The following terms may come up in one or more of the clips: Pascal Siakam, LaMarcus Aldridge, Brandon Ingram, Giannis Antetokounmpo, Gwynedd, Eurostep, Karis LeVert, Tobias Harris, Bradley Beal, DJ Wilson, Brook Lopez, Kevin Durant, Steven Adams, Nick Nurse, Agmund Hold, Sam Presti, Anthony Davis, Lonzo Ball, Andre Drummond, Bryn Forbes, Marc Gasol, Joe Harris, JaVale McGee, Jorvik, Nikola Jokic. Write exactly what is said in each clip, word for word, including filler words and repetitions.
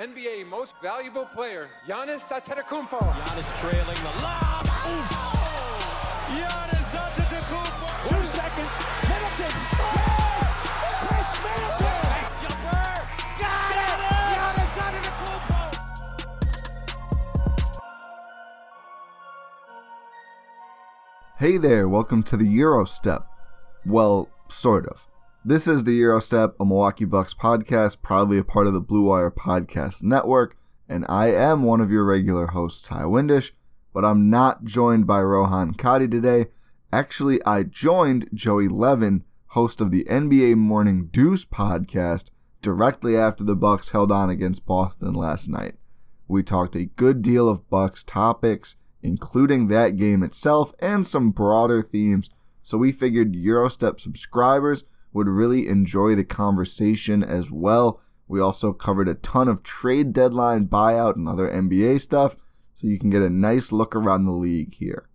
N B A Most Valuable Player, Giannis Antetokounmpo. Giannis trailing the lob. Ooh. Giannis Antetokounmpo. Two second. Middleton. Yes! Khris Middleton. Nice jumper. Got it! Giannis Antetokounmpo. Hey there, welcome to the Eurostep. Well, sort of. This is the Eurostep, a Milwaukee Bucks podcast, proudly a part of the Blue Wire Podcast Network, and I am one of your regular hosts, Ty Windish, but I'm not joined by Rohan Kadi today. Actually, I joined Joey Levin, host of the N B A Morning Deuce podcast, directly after the Bucks held on against Boston last night. We talked a good deal of Bucks topics, including that game itself and some broader themes, so we figured Eurostep subscribers would really enjoy the conversation as well. We also covered a ton of trade deadline, buyout, and other N B A stuff, so you can get a nice look around the league here.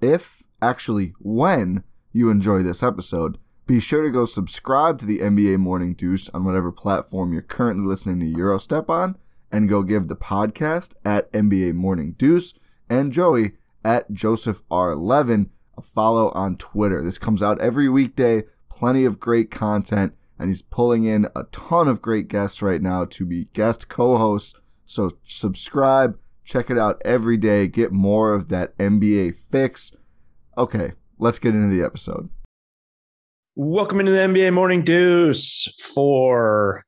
If, actually when, you enjoy this episode, be sure to go subscribe to the N B A Morning Deuce on whatever platform you're currently listening to Eurostep on, and go give the podcast at N B A Morning Deuce and Joey at Joseph R. Levin a follow on Twitter. This comes out every weekday. Plenty of great content, and he's pulling in a ton of great guests right now to be guest co-hosts. So subscribe, check it out every day, get more of that N B A fix. Okay, let's get into the episode. Welcome into the N B A Morning Deuce for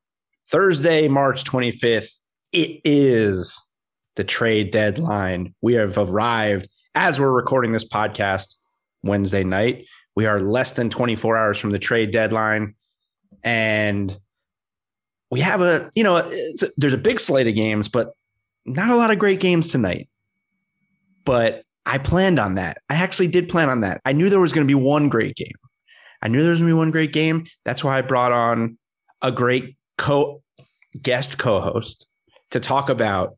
Thursday, March twenty-fifth. It is the trade deadline. We have arrived, as we're recording this podcast, Wednesday night. We are less than twenty-four hours from the trade deadline, and we have a, you know, it's a, there's a big slate of games, but not a lot of great games tonight. But I planned on that. I actually did plan on that. I knew there was going to be one great game. I knew there was going to be one great game. That's why I brought on a great co guest co-host to talk about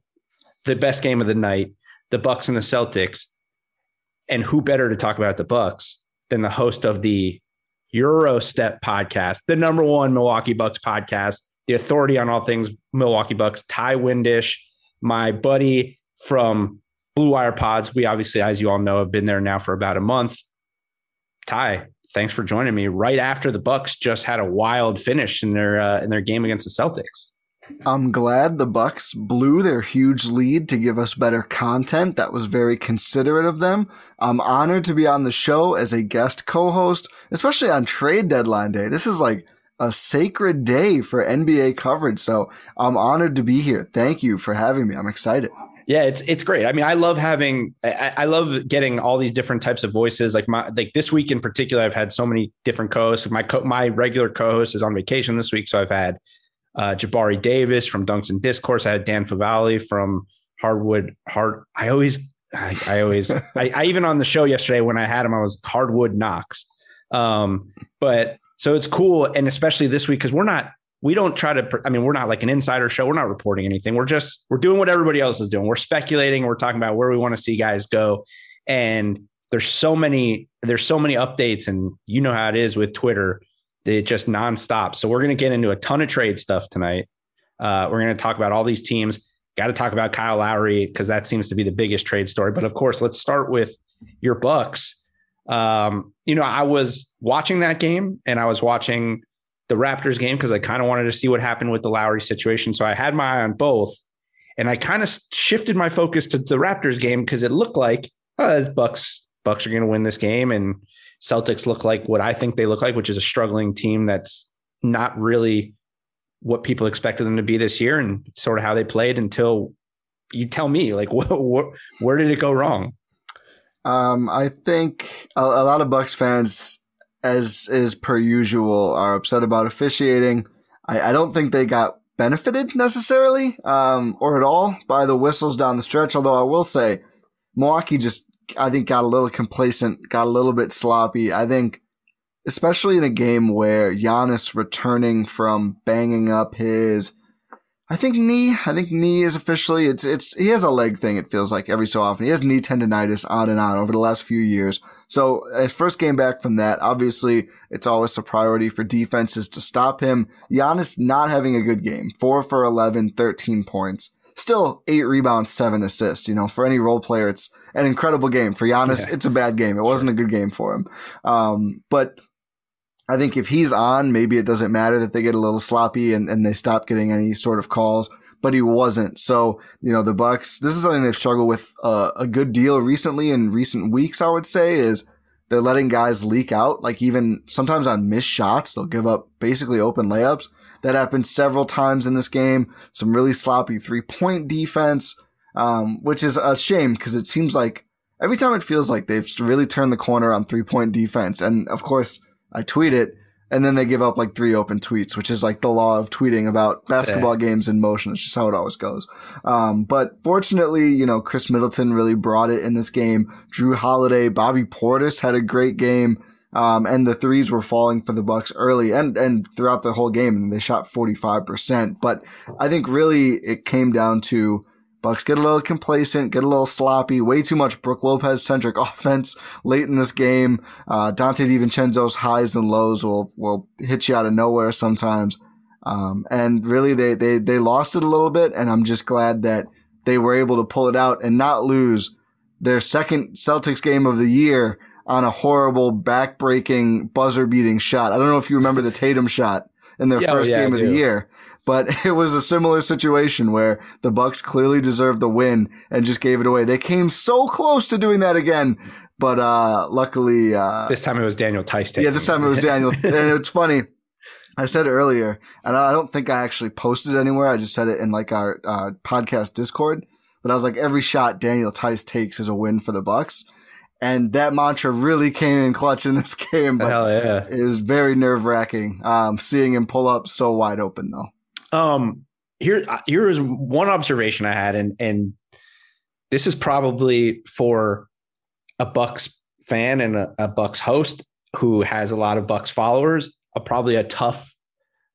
the best game of the night, the Bucks and the Celtics, and who better to talk about the Bucks than the host of the Eurostep podcast, the number one Milwaukee Bucks podcast, the authority on all things Milwaukee Bucks, Ty Windish, my buddy from Blue Wire Pods. We obviously, as you all know, have been there now for about a month. Ty, thanks for joining me right after the Bucks just had a wild finish in their uh, in their game against the Celtics. I'm glad the Bucks blew their huge lead to give us better content. That was very considerate of them. I'm honored to be on the show as a guest co-host, especially on trade deadline day. This is like a sacred day for N B A coverage, so I'm honored to be here. Thank you for having me. I'm excited. Yeah, it's it's great. I mean, I love having, I, I love getting all these different types of voices. Like my, like this week in particular, I've had so many different co-hosts. My co- my regular co-host is on vacation this week, so I've had uh, Jabari Davis from Dunks and Discourse. I had Dan Favalli from Hardwood Hard. I always, I, I always, I, I even on the show yesterday when I had him, I was Hardwood Knox. Um, but so it's cool. And especially this week, because we're not, we don't try to, I mean, we're not like an insider show. We're not reporting anything. We're just, we're doing what everybody else is doing. We're speculating. We're talking about where we want to see guys go. And there's so many, there's so many updates, and you know how it is with Twitter. It's just nonstop. So we're going to get into a ton of trade stuff tonight. Uh, we're going to talk about all these teams. Got to talk about Kyle Lowry, because that seems to be the biggest trade story. But of course, let's start with your Bucks. Um, you know, I was watching that game, and I was watching the Raptors game, because I kind of wanted to see what happened with the Lowry situation. So I had my eye on both, and I kind of shifted my focus to the Raptors game, because it looked like oh, Bucks Bucks are going to win this game, and Celtics look like what I think they look like, which is a struggling team that's not really what people expected them to be this year, and sort of how they played until you tell me, like, what, what, where did it go wrong? Um, I think a, a lot of Bucks fans, as is per usual, are upset about officiating. I, I don't think they got benefited necessarily um, or at all by the whistles down the stretch, although I will say Milwaukee just, I think, got a little complacent, got a little bit sloppy. I think especially in a game where Giannis returning from banging up his, I think knee, I think knee is officially, it's, it's, he has a leg thing. It feels like every so often he has knee tendonitis on and on over the last few years. So his first game back from that, obviously it's always a priority for defenses to stop him. Giannis not having a good game, four for eleven, thirteen points, still eight rebounds, seven assists. You know, for any role player, it's an incredible game. For Giannis, yeah, it's a bad game. It wasn't sure. a good game for him. Um, but I think if he's on, maybe it doesn't matter that they get a little sloppy and, and they stop getting any sort of calls, but he wasn't. So, you know, the Bucks, this is something they've struggled with uh, a good deal recently in recent weeks, I would say, is they're letting guys leak out. Like even sometimes on missed shots, they'll give up basically open layups. That happened several times in this game. Some really sloppy three-point defense, um, which is a shame because it seems like every time it feels like they've really turned the corner on three-point defense. And, of course, I tweet it, and then they give up like three open tweets, which is like the law of tweeting about basketball yeah. games in motion. It's just how it always goes. Um, but fortunately, you know, Khris Middleton really brought it in this game. Jrue Holiday, Bobby Portis had a great game, um, and the threes were falling for the Bucks early and, and throughout the whole game, and they shot forty-five percent. But I think really it came down to Bucks get a little complacent, get a little sloppy, way too much Brook Lopez-centric offense late in this game. Uh, Dante DiVincenzo's highs and lows will, will hit you out of nowhere sometimes. Um, and really they, they, they lost it a little bit, and I'm just glad that they were able to pull it out and not lose their second Celtics game of the year on a horrible, back-breaking, buzzer-beating shot. I don't know if you remember the Tatum shot in their yeah, first yeah, game of the year. But it was a similar situation where the Bucks clearly deserved the win and just gave it away. They came so close to doing that again, but uh, luckily uh, this time it was Daniel Theis. Yeah, this time it was Daniel. And it's funny, I said earlier, and I don't think I actually posted it anywhere. I just said it in like our uh, podcast Discord. But I was like, every shot Daniel Theis takes is a win for the Bucks. And that mantra really came in clutch in this game. But hell yeah. It was very nerve wracking um, seeing him pull up so wide open though. Um, here, here is one observation I had, and, and this is probably for a Bucks fan and a, a Bucks host who has a lot of Bucks followers, a, probably a tough,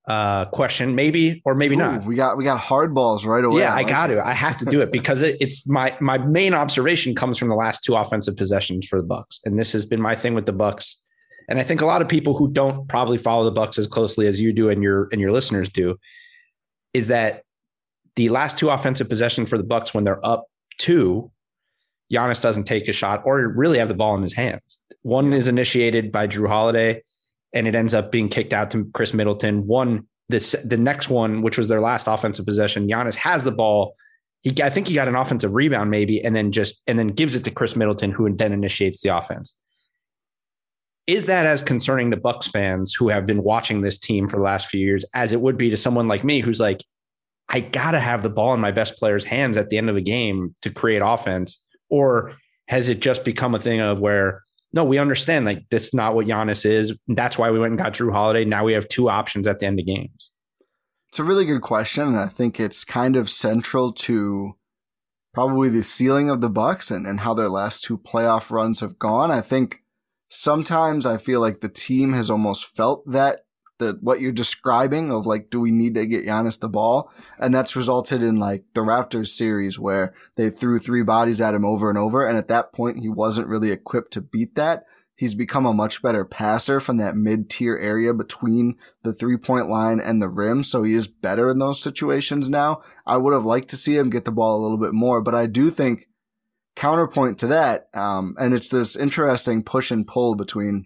uh, question, maybe, or maybe Ooh, not. We got, we got hard balls right away. Yeah, I, I like got it. to, I have to do it because it, it's my, my main observation comes from the last two offensive possessions for the Bucks. And this has been my thing with the Bucks. And I think a lot of people who don't probably follow the Bucks as closely as you do and your, and your listeners do, is that the last two offensive possessions for the Bucks, when they're up two, Giannis doesn't take a shot or really have the ball in his hands. One yeah. is initiated by Jrue Holiday, and it ends up being kicked out to Khris Middleton. One, this, the next one, which was their last offensive possession, Giannis has the ball. He, I think he got an offensive rebound maybe, and then just and then gives it to Khris Middleton, who then initiates the offense. Is that as concerning to Bucks fans who have been watching this team for the last few years as it would be to someone like me who's like, I got to have the ball in my best player's hands at the end of a game to create offense? Or has it just become a thing of where, no, we understand like that's not what Giannis is. That's why we went and got Jrue Holiday. Now we have two options at the end of games. It's a really good question, and I think it's kind of central to probably the ceiling of the Bucks and, and how their last two playoff runs have gone. I think sometimes I feel like the team has almost felt that, that what you're describing of like, do we need to get Giannis the ball? And that's resulted in like the Raptors series where they threw three bodies at him over and over. And at that point, he wasn't really equipped to beat that. He's become a much better passer from that mid-tier area between the three-point line and the rim, so he is better in those situations now. I would have liked to see him get the ball a little bit more, but I do think counterpoint to that, um, and it's this interesting push and pull between,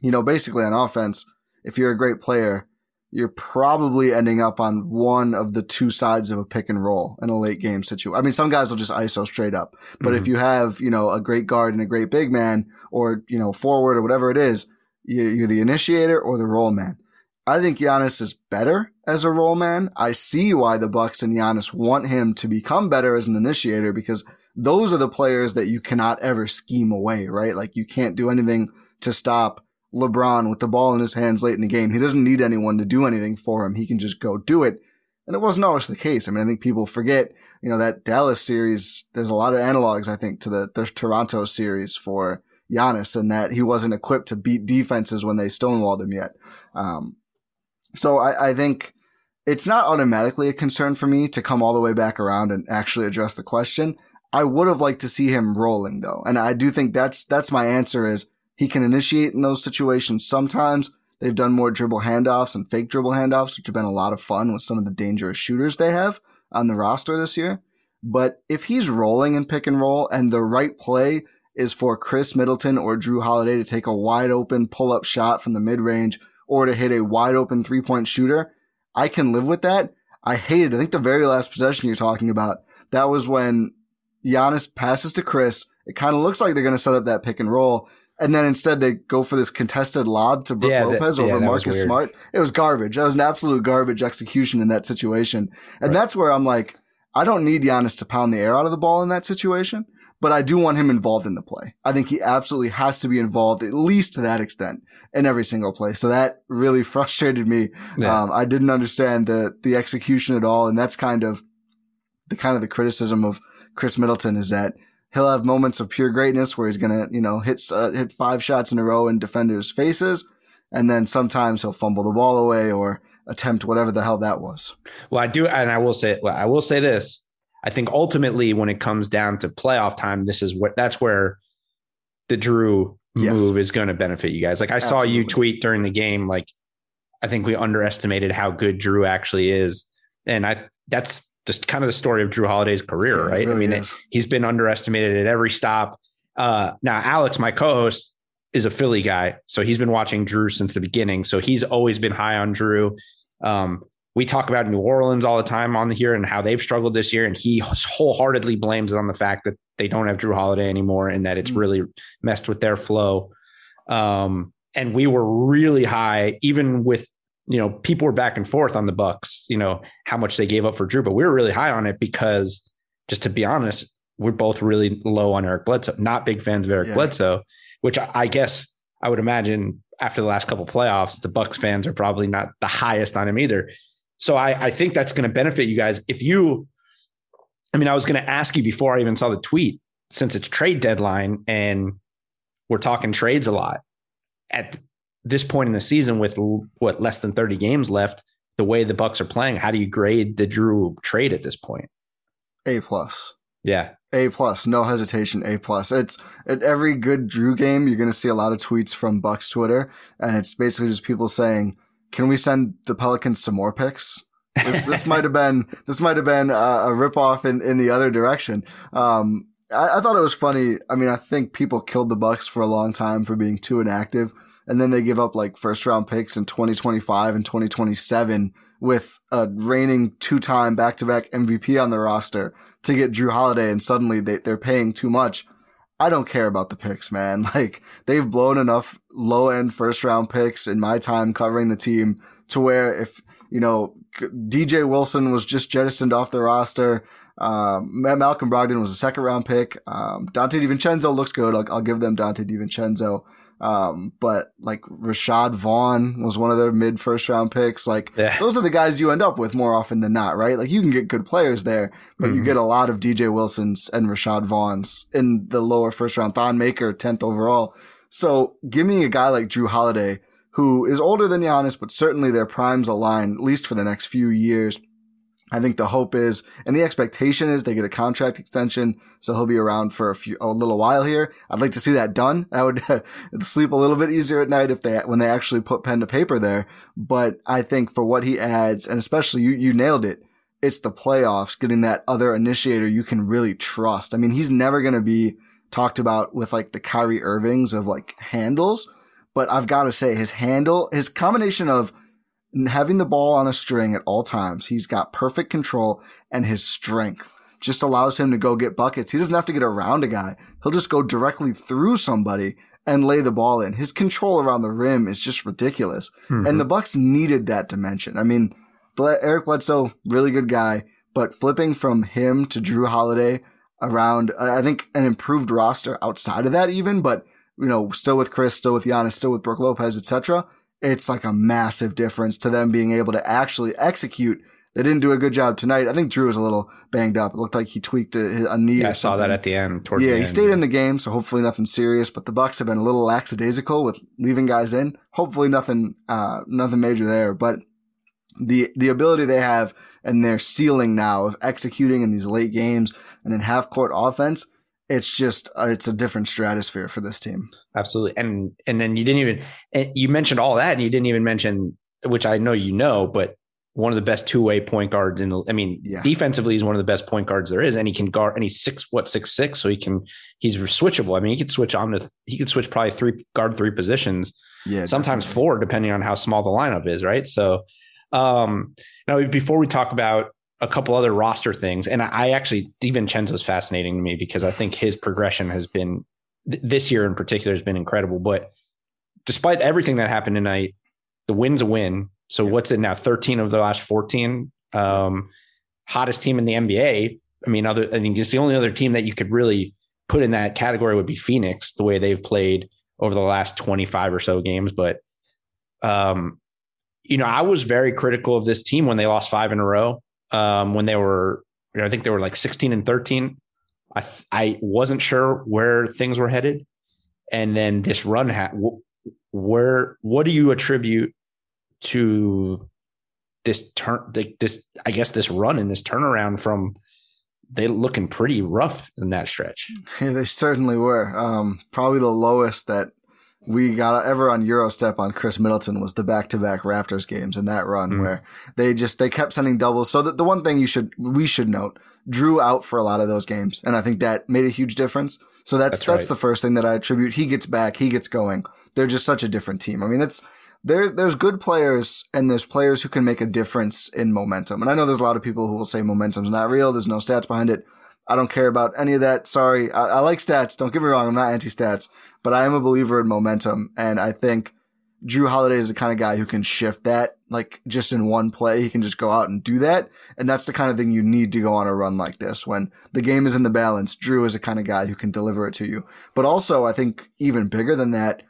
you know, basically on offense, if you're a great player, you're probably ending up on one of the two sides of a pick and roll in a late game situation. I mean, some guys will just I S O straight up, but mm-hmm. if you have, you know, a great guard and a great big man or, you know, forward or whatever it is, you're the initiator or the roll man. I think Giannis is better as a roll man. I see why the Bucks and Giannis want him to become better as an initiator, because those are the players that you cannot ever scheme away, right? Like you can't do anything to stop LeBron with the ball in his hands late in the game. He doesn't need anyone to do anything for him. He can just go do it. And it wasn't always the case. I mean, I think people forget, you know, that Dallas series, there's a lot of analogs, I think, to the, the Toronto series for Giannis, and that he wasn't equipped to beat defenses when they stonewalled him yet. Um, so I, I think it's not automatically a concern for me to come all the way back around and actually address the question. I would have liked to see him rolling, though. And I do think that's, that's my answer is, he can initiate in those situations sometimes. They've done more dribble handoffs and fake dribble handoffs, which have been a lot of fun with some of the dangerous shooters they have on the roster this year. But if he's rolling in pick and roll and the right play is for Khris Middleton or Jrue Holiday to take a wide open pull-up shot from the mid-range or to hit a wide open three-point shooter, I can live with that. I hate it. I think the very last possession you're talking about, that was when Giannis passes to Khris. It kind of looks like they're going to set up that pick and roll. And then instead they go for this contested lob to Brook yeah, Lopez that, over yeah, Marcus Smart. It was garbage. That was an absolute garbage execution in that situation. And right. that's where I'm like, I don't need Giannis to pound the air out of the ball in that situation, but I do want him involved in the play. I think he absolutely has to be involved, at least to that extent, in every single play. So that really frustrated me. Yeah. Um, I didn't understand the the execution at all. And that's kind of the kind of the criticism of Khris Middleton, is that he'll have moments of pure greatness where he's going to, you know, hit, uh, hit five shots in a row in defenders' faces. And then sometimes he'll fumble the ball away or attempt whatever the hell that was. Well, I do. And I will say, well, I will say this. I think ultimately when it comes down to playoff time, this is what, that's where the Jrue yes. move is going to benefit you guys. Like I Absolutely. saw you tweet during the game, like, I think we underestimated how good Jrue actually is. And I, that's, just kind of the story of Jrue Holiday's career, yeah, right? Really I mean, it, he's been underestimated at every stop. Uh, now, Alex, my co-host, is a Philly guy, so he's been watching Jrue since the beginning. So he's always been high on Jrue. Um, we talk about New Orleans all the time on here and how they've struggled this year, and he wholeheartedly blames it on the fact that they don't have Jrue Holiday anymore and that it's mm-hmm. really messed with their flow. Um, and we were really high, even with, you know, people were back and forth on the Bucks, you know, how much they gave up for Jrue, but we were really high on it because, just to be honest, we're both really low on Eric Bledsoe, not big fans of Eric yeah. Bledsoe, which I guess I would imagine after the last couple of playoffs, the Bucks fans are probably not the highest on him either. So I, I think that's going to benefit you guys. If you, I mean, I was going to ask you before I even saw the tweet, since it's trade deadline and we're talking trades a lot at this point in the season with what, less than thirty games left, the way the Bucks are playing, how do you grade the Jrue trade at this point? A plus. Yeah. A plus, no hesitation. A plus. It's at every good Jrue game. You're going to see a lot of tweets from Bucks Twitter. And it's basically just people saying, can we send the Pelicans some more picks? This, this might've been, this might've been a, a ripoff in, in the other direction. Um, I, I thought it was funny. I mean, I think people killed the Bucks for a long time for being too inactive. And then they give up like first round picks in twenty twenty-five and twenty twenty-seven with a reigning two time back to back M V P on the roster to get Jrue Holiday. And suddenly they, they're paying too much. I don't care about the picks, man. Like, they've blown enough low end first round picks in my time covering the team to where if, you know, D J Wilson was just jettisoned off the roster. Um, Malcolm Brogdon was a second round pick. Um, Dante DiVincenzo looks good. I'll, I'll give them Dante DiVincenzo. Um, but like Rashad Vaughn was one of their mid first round picks. Like yeah. those are the guys you end up with more often than not, right? Like you can get good players there, but mm-hmm. you get a lot of D J Wilsons and Rashad Vaughns in the lower first round. Thon Maker, tenth overall. So give me a guy like Jrue Holiday, who is older than Giannis, but certainly their primes align, at least for the next few years. I think the hope is, and the expectation is, they get a contract extension, so he'll be around for a few, a little while here. I'd like to see that done. I would sleep a little bit easier at night if they, when they actually put pen to paper there. But I think for what he adds, and especially you, you nailed it. It's the playoffs, getting that other initiator you can really trust. I mean, he's never going to be talked about with like the Kyrie Irvings of like handles, but I've got to say his handle, his combination of having the ball on a string at all times. He's got perfect control, and his strength just allows him to go get buckets. He doesn't have to get around a guy. He'll just go directly through somebody and lay the ball in. His control around the rim is just ridiculous. Mm-hmm. And the Bucks needed that dimension. I mean, Eric Bledsoe, really good guy, but flipping from him to Jrue Holiday around, I think, an improved roster outside of that even, but, you know, still with Khris, still with Giannis, still with Brook Lopez, et cetera. It's like a massive difference to them being able to actually execute. They didn't do a good job tonight. I think Jrue was a little banged up. It looked like he tweaked a, a knee. Yeah, I saw that at the end. Yeah, the he end. stayed in the game, so hopefully nothing serious. But the Bucks have been a little lackadaisical with leaving guys in. Hopefully nothing, uh, nothing major there. But the the ability they have and their ceiling now of executing in these late games and in half court offense. It's just, uh, it's a different stratosphere for this team. Absolutely. And, and then you didn't even, you mentioned all that and you didn't even mention, which I know, you know, but one of the best two-way point guards in the, I mean, yeah. defensively is one of the best point guards there is. And he can guard, and he's six, what, six, six. So he can, he's switchable. I mean, he could switch on to, he could switch probably three guard, three positions, yeah, sometimes definitely. four, depending on how small the lineup is. Right. So um, now before we talk about a couple other roster things. And I actually, DiVincenzo is fascinating to me because I think his progression has been th- this year in particular has been incredible, but despite everything that happened tonight, the win's a win. So yeah. what's it now? thirteen of the last fourteen, um, hottest team in the N B A. I mean, other, I think it's the only other team that you could really put in that category would be Phoenix, the way they've played over the last twenty-five or so games. But, um, you know, I was very critical of this team when they lost five in a row. Um, when they were, you know, I think they were like sixteen and thirteen. I th- I wasn't sure where things were headed. And then this run, ha- wh- where, what do you attribute to this turn, this, I guess this run and this turnaround from, they looking pretty rough in that stretch. Yeah, they certainly were. Um, probably the lowest that we got ever on Eurostep on Khris Middleton was the back-to-back Raptors games in that run mm. where they just, they kept sending doubles. So the, the one thing you should, we should note, Jrue out for a lot of those games. And I think that made a huge difference. So that's, that's, that's right. the first thing that I attribute. He gets back, he gets going. They're just such a different team. I mean, that's, there, there's good players and there's players who can make a difference in momentum. And I know there's a lot of people who will say momentum's not real. There's no stats behind it. I don't care about any of that. Sorry. I, I like stats. Don't get me wrong. I'm not anti-stats, but I am a believer in momentum. And I think Jrue Holiday is the kind of guy who can shift that, like just in one play. He can just go out and do that. And that's the kind of thing you need to go on a run like this. When the game is in the balance, Jrue is the kind of guy who can deliver it to you. But also, I think even bigger than that,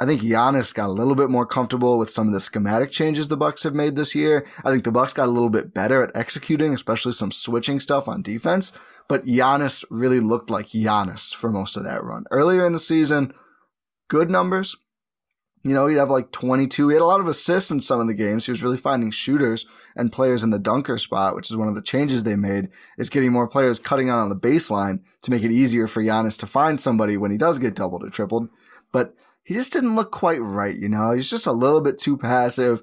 I think Giannis got a little bit more comfortable with some of the schematic changes the Bucks have made this year. I think the Bucks got a little bit better at executing, especially some switching stuff on defense. But Giannis really looked like Giannis for most of that run. Earlier in the season, good numbers. You know, he'd have like twenty-two. He had a lot of assists in some of the games. He was really finding shooters and players in the dunker spot, which is one of the changes they made, is getting more players cutting out on the baseline to make it easier for Giannis to find somebody when he does get doubled or tripled. But he just didn't look quite right, you know. He's just a little bit too passive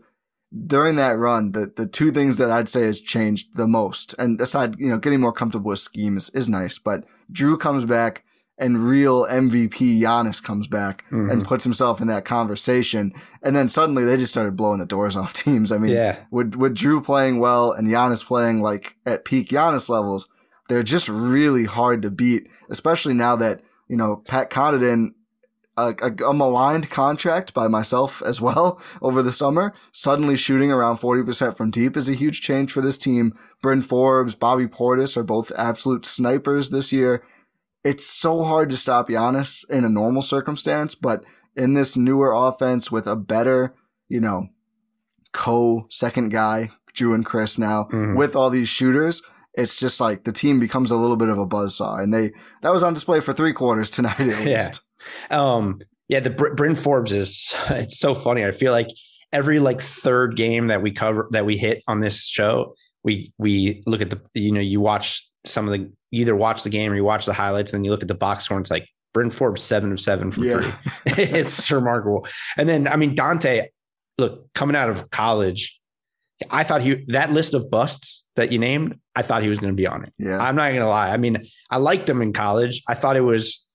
during that run. The the two things that I'd say has changed the most, and aside, you know, getting more comfortable with schemes is nice, but Jrue comes back and real M V P Giannis comes back mm-hmm. and puts himself in that conversation, and then suddenly they just started blowing the doors off teams. I mean, yeah. with with Jrue playing well and Giannis playing like at peak Giannis levels, they're just really hard to beat, especially now that, you know, Pat Connaughton. A, a, a maligned contract by myself as well over the summer. Suddenly shooting around forty percent from deep is a huge change for this team. Bryn Forbes, Bobby Portis are both absolute snipers this year. It's so hard to stop Giannis in a normal circumstance, but in this newer offense with a better, you know, co-second guy, Jrue and Khris now, mm-hmm. with all these shooters, it's just like the team becomes a little bit of a buzzsaw. And they that was on display for three quarters tonight at yeah. least. Um, yeah, the Bryn Forbes is it's so funny. I feel like every like third game that we cover that we hit on this show, we we look at the you know, you watch some of the you either watch the game or you watch the highlights, and then you look at the box score and it's like Bryn Forbes seven of seven from yeah. three. It's remarkable. And then I mean Dante, look, coming out of college, I thought he that list of busts that you named, I thought he was going to be on it. Yeah. I'm not going to lie. I mean, I liked him in college. I thought it was,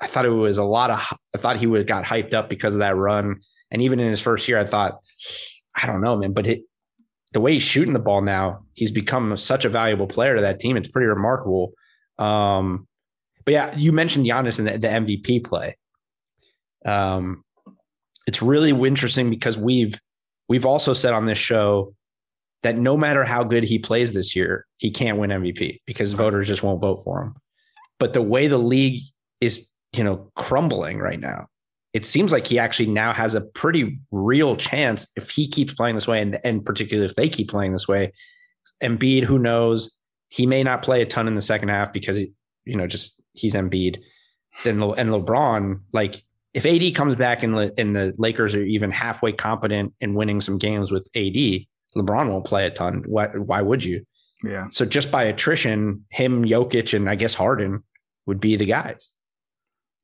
I thought it was a lot of. I thought he would got hyped up because of that run. And even in his first year, I thought, I don't know, man. But it, the way he's shooting the ball now, he's become such a valuable player to that team. It's pretty remarkable. Um, but yeah, you mentioned Giannis in the, the M V P play. Um, it's really interesting because we've. We've also said on this show that no matter how good he plays this year, he can't win M V P because voters just won't vote for him. But the way the league is, you know, crumbling right now, it seems like he actually now has a pretty real chance if he keeps playing this way, and, and particularly if they keep playing this way. Embiid, who knows? He may not play a ton in the second half because, he, you know, just he's Embiid. Then Le- and LeBron, like. If A D comes back and, Le- and the Lakers are even halfway competent in winning some games with A D, LeBron won't play a ton. Why, why would you? Yeah. So just by attrition, him, Jokic, and I guess Harden would be the guys.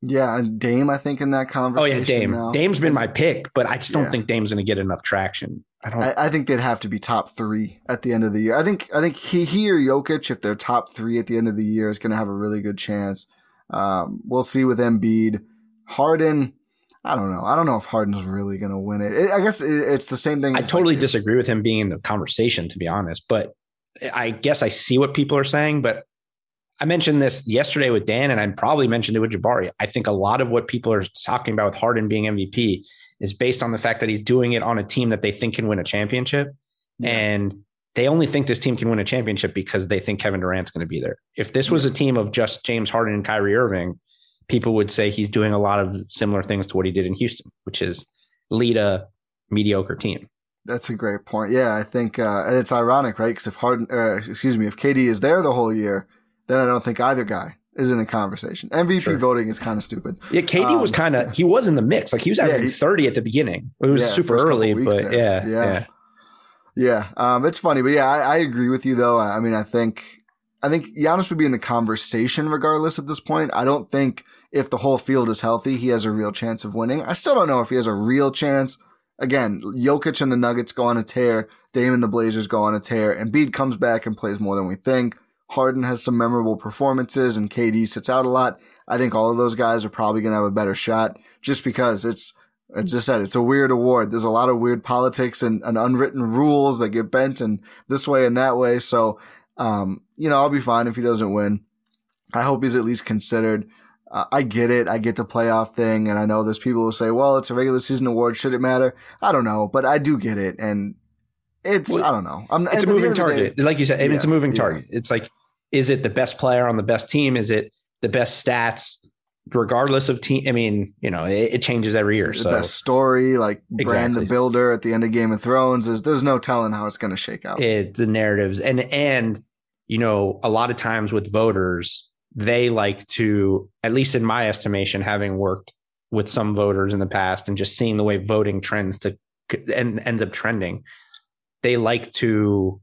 Yeah, and Dame, I think, in that conversation. Oh, yeah, Dame. Now. Dame's been my pick, but I just don't yeah. think Dame's going to get enough traction. I don't. I, I think they'd have to be top three at the end of the year. I think I think he, he or Jokic, if they're top three at the end of the year, is going to have a really good chance. Um, we'll see with Embiid. Harden, I don't know. I don't know if Harden's really going to win it. it. I guess it, it's the same thing. I totally like, disagree with him being in the conversation, to be honest. But I guess I see what people are saying. But I mentioned this yesterday with Dan, and I probably mentioned it with Jabari. I think a lot of what people are talking about with Harden being M V P is based on the fact that he's doing it on a team that they think can win a championship. Yeah. And they only think this team can win a championship because they think Kevin Durant's going to be there. If this was a team of just James Harden and Kyrie Irving, people would say he's doing a lot of similar things to what he did in Houston, which is lead a mediocre team. That's a great point. Yeah, I think uh, and it's ironic, right? Because if Harden, uh, excuse me, if K D is there the whole year, then I don't think either guy is in the conversation. M V P sure. voting is kind of stupid. Yeah, K D um, was kind of he was in the mix. Like he was averaging yeah, he, thirty at the beginning. It was yeah, super early, but there. yeah, yeah, yeah. yeah. Um, it's funny, but yeah, I, I agree with you though. I, I mean, I think. I think Giannis would be in the conversation regardless at this point. I don't think if the whole field is healthy, he has a real chance of winning. I still don't know if he has a real chance. Again, Jokic and the Nuggets go on a tear. Dame and the Blazers go on a tear. Embiid comes back and plays more than we think. Harden has some memorable performances and K D sits out a lot. I think all of those guys are probably going to have a better shot just because it's, I just said, it's a weird award. There's a lot of weird politics and, and unwritten rules that get bent and this way and that way. So, Um, you know, I'll be fine if he doesn't win. I hope he's at least considered. Uh, I get it. I get the playoff thing. And I know there's people who say, well, it's a regular season award. Should it matter? I don't know, but I do get it. And it's, well, I don't know. I'm, it's a moving target. Day, like you said, yeah, it's a moving target. Yeah. It's like, is it the best player on the best team? Is it the best stats regardless of team? I mean, you know, it, it changes every year. The so best story, like exactly. Bran the Builder at the end of Game of Thrones is there's no telling how it's going to shake out. It, the narratives and, and, you know, a lot of times with voters, they like to, at least in my estimation, having worked with some voters in the past and just seeing the way voting trends to and ends up trending, they like to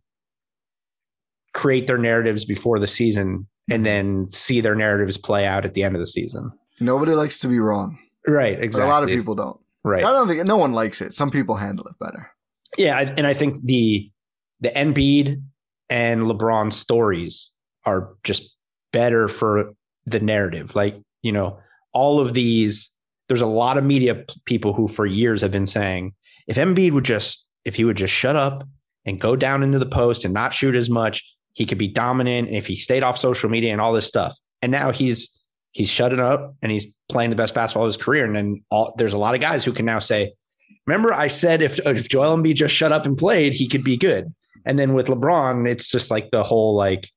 create their narratives before the season and then see their narratives play out at the end of the season. Nobody likes to be wrong. Right. Exactly. But a lot of people don't. Right. I don't think no one likes it. Some people handle it better. Yeah. And I think the the Embiid and LeBron's stories are just better for the narrative. Like, you know, all of these, there's a lot of media p- people who for years have been saying, if Embiid would just, if he would just shut up and go down into the post and not shoot as much, he could be dominant if he stayed off social media and all this stuff. And now he's, he's shutting up and he's playing the best basketball of his career. And then all, there's a lot of guys who can now say, remember I said, if, if Joel Embiid just shut up and played, he could be good. And then with LeBron, it's just like the whole like,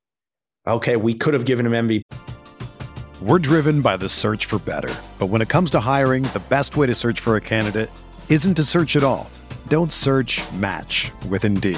okay, we could have given him M V P. We're driven by the search for better. But when it comes to hiring, the best way to search for a candidate isn't to search at all. Don't search, match with Indeed.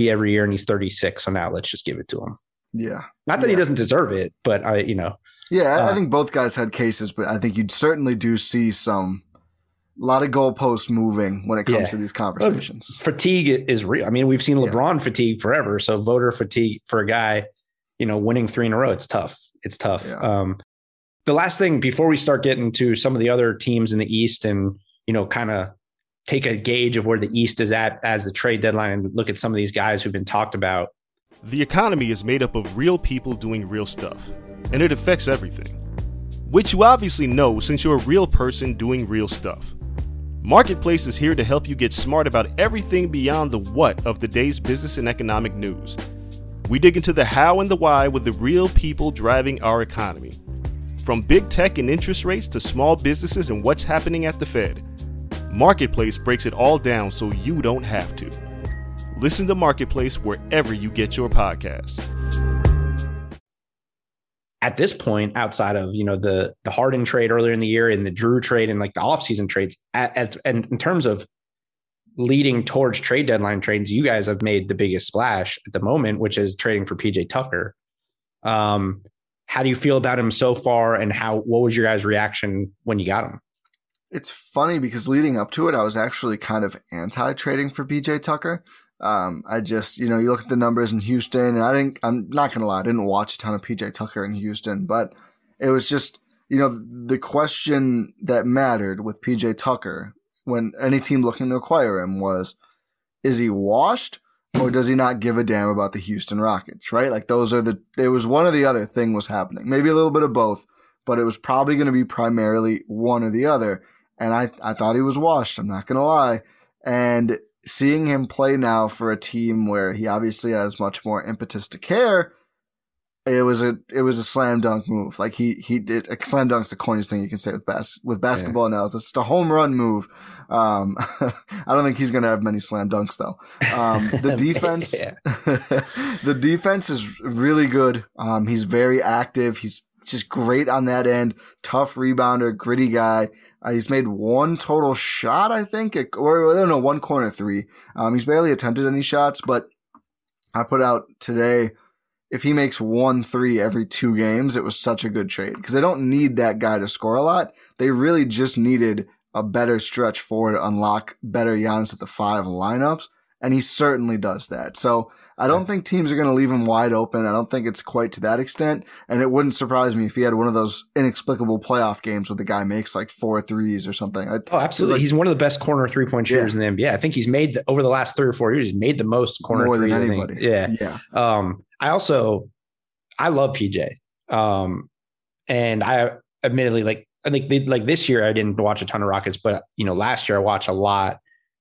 Every year, and he's thirty-six, so now let's just give it to him. Yeah. Not that yeah. he doesn't deserve it, but I, you know. Yeah, I, uh, I think both guys had cases, but I think you'd certainly do see some. A lot of goalposts moving when it comes yeah. to these conversations. Well, fatigue is real. I mean, we've seen LeBron yeah. fatigue forever. So voter fatigue for a guy, you know, winning three in a row, it's tough. It's tough. Yeah. Um, the last thing before we start getting to some of the other teams in the East and, you know, kind of take a gauge of where the East is at as the trade deadline and look at some of these guys who've been talked about. The economy is made up of real people doing real stuff, and it affects everything, which you obviously know since you're a real person doing real stuff. Marketplace is here to help you get smart about everything beyond the what of the day's business and economic news. We dig into the how and the why with the real people driving our economy. From big tech and interest rates to small businesses and what's happening at the Fed, Marketplace breaks it all down so you don't have to. Listen to Marketplace wherever you get your podcasts. At this point, outside of, you know, the the Harden trade earlier in the year and the Jrue trade and like the offseason trades, at, at, and in terms of leading towards trade deadline trades, you guys have made the biggest splash at the moment, which is trading for P J Tucker. Um, how do you feel about him so far, and how what was your guys' reaction when you got him? It's funny because leading up to it, I was actually kind of anti-trading for P J Tucker. Um, I just, you know, you look at the numbers in Houston, and I didn't, I'm not going to lie, I didn't watch a ton of P J Tucker in Houston, but it was just, you know, the question that mattered with P J Tucker when any team looking to acquire him was, is he washed or does he not give a damn about the Houston Rockets, right? Like those are the, it was one or the other thing was happening, maybe a little bit of both, but it was probably going to be primarily one or the other. And I, I thought he was washed. I'm not going to lie. And seeing him play now for a team where he obviously has much more impetus to care, it was a it was a slam dunk move. Like he he did a slam dunk's the corniest thing you can say with bas- with basketball yeah. analysis. It's a home run move. Um, I don't think he's going to have many slam dunks though. Um, the defense, the defense is really good. Um, he's very active. He's just great on that end. Tough rebounder, gritty guy. Uh, he's made one total shot, I think, at, or I don't know, one corner three. Um, he's barely attempted any shots, but I put out today, if he makes one three every two games, it was such a good trade because they don't need that guy to score a lot. They really just needed a better stretch four to unlock better Giannis at the five lineups. And he certainly does that. So I don't think teams are going to leave him wide open. I don't think it's quite to that extent. And it wouldn't surprise me if he had one of those inexplicable playoff games where the guy makes like four threes or something. Oh, absolutely. Like, he's one of the best corner three-point shooters yeah. in the N B A. I think he's made, the, over the last three or four years, he's made the most corner More threes. More than anybody. Yeah. yeah. Um, I also, I love P J. Um, and I admittedly, like, I think they, like this year, I didn't watch a ton of Rockets, but, you know, last year I watched a lot.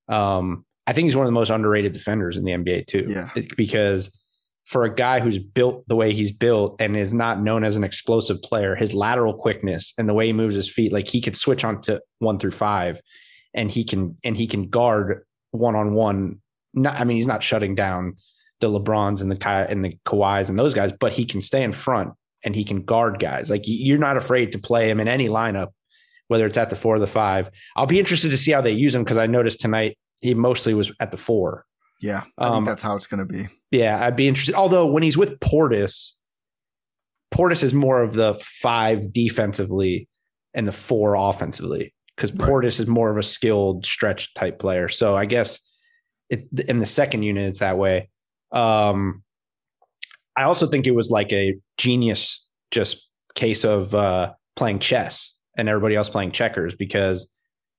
Um, I think he's one of the most underrated defenders in the N B A too, yeah. because for a guy who's built the way he's built and is not known as an explosive player, his lateral quickness and the way he moves his feet, like he could switch on to one through five and he can, and he can guard one-on-one. Not, I mean, he's not shutting down the LeBrons and the Ka- and the Kawhis and those guys, but he can stay in front and he can guard guys. Like you're not afraid to play him in any lineup, whether it's at the four or the five. I'll be interested to see how they use him. Cause I noticed tonight, he mostly was at the four. Yeah. I um, think that's how it's going to be. Yeah. I'd be interested. Although when he's with Portis, Portis is more of the five defensively and the four offensively, because right. Portis is more of a skilled stretch type player. So I guess it, in the second unit, it's that way. Um, I also think it was like a genius just case of uh, playing chess and everybody else playing checkers, because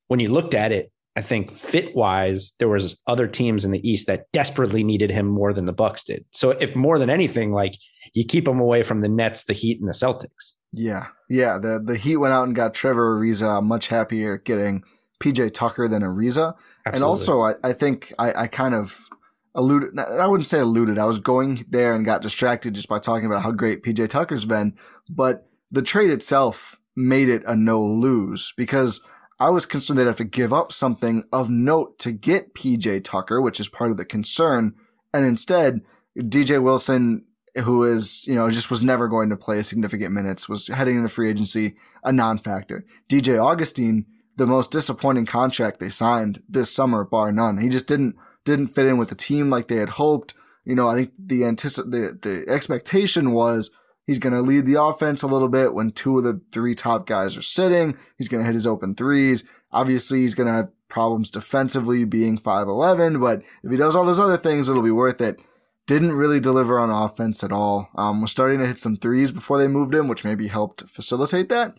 when you looked at it, I think fit wise, there was other teams in the East that desperately needed him more than the Bucks did. So if more than anything, like you keep him away from the Nets, the Heat, and the Celtics. Yeah. Yeah. The the Heat went out and got Trevor Ariza. I'm much happier getting P J Tucker than Ariza. Absolutely. And also I, I think I, I kind of alluded, I wouldn't say alluded. I was going there and got distracted just by talking about how great P J Tucker's been, but the trade itself made it a no lose, because I was concerned they'd have to give up something of note to get P J Tucker, which is part of the concern. And instead, D J Wilson, who is, you know, just was never going to play significant minutes, was heading into free agency, a non-factor. D J Augustine, the most disappointing contract they signed this summer, bar none. He just didn't, didn't fit in with the team like they had hoped. You know, I think the anticip- the, the expectation was, he's going to lead the offense a little bit when two of the three top guys are sitting. He's going to hit his open threes. Obviously, he's going to have problems defensively being five eleven, but if he does all those other things, it'll be worth it. Didn't really deliver on offense at all. Um, was starting to hit some threes before they moved him, which maybe helped facilitate that.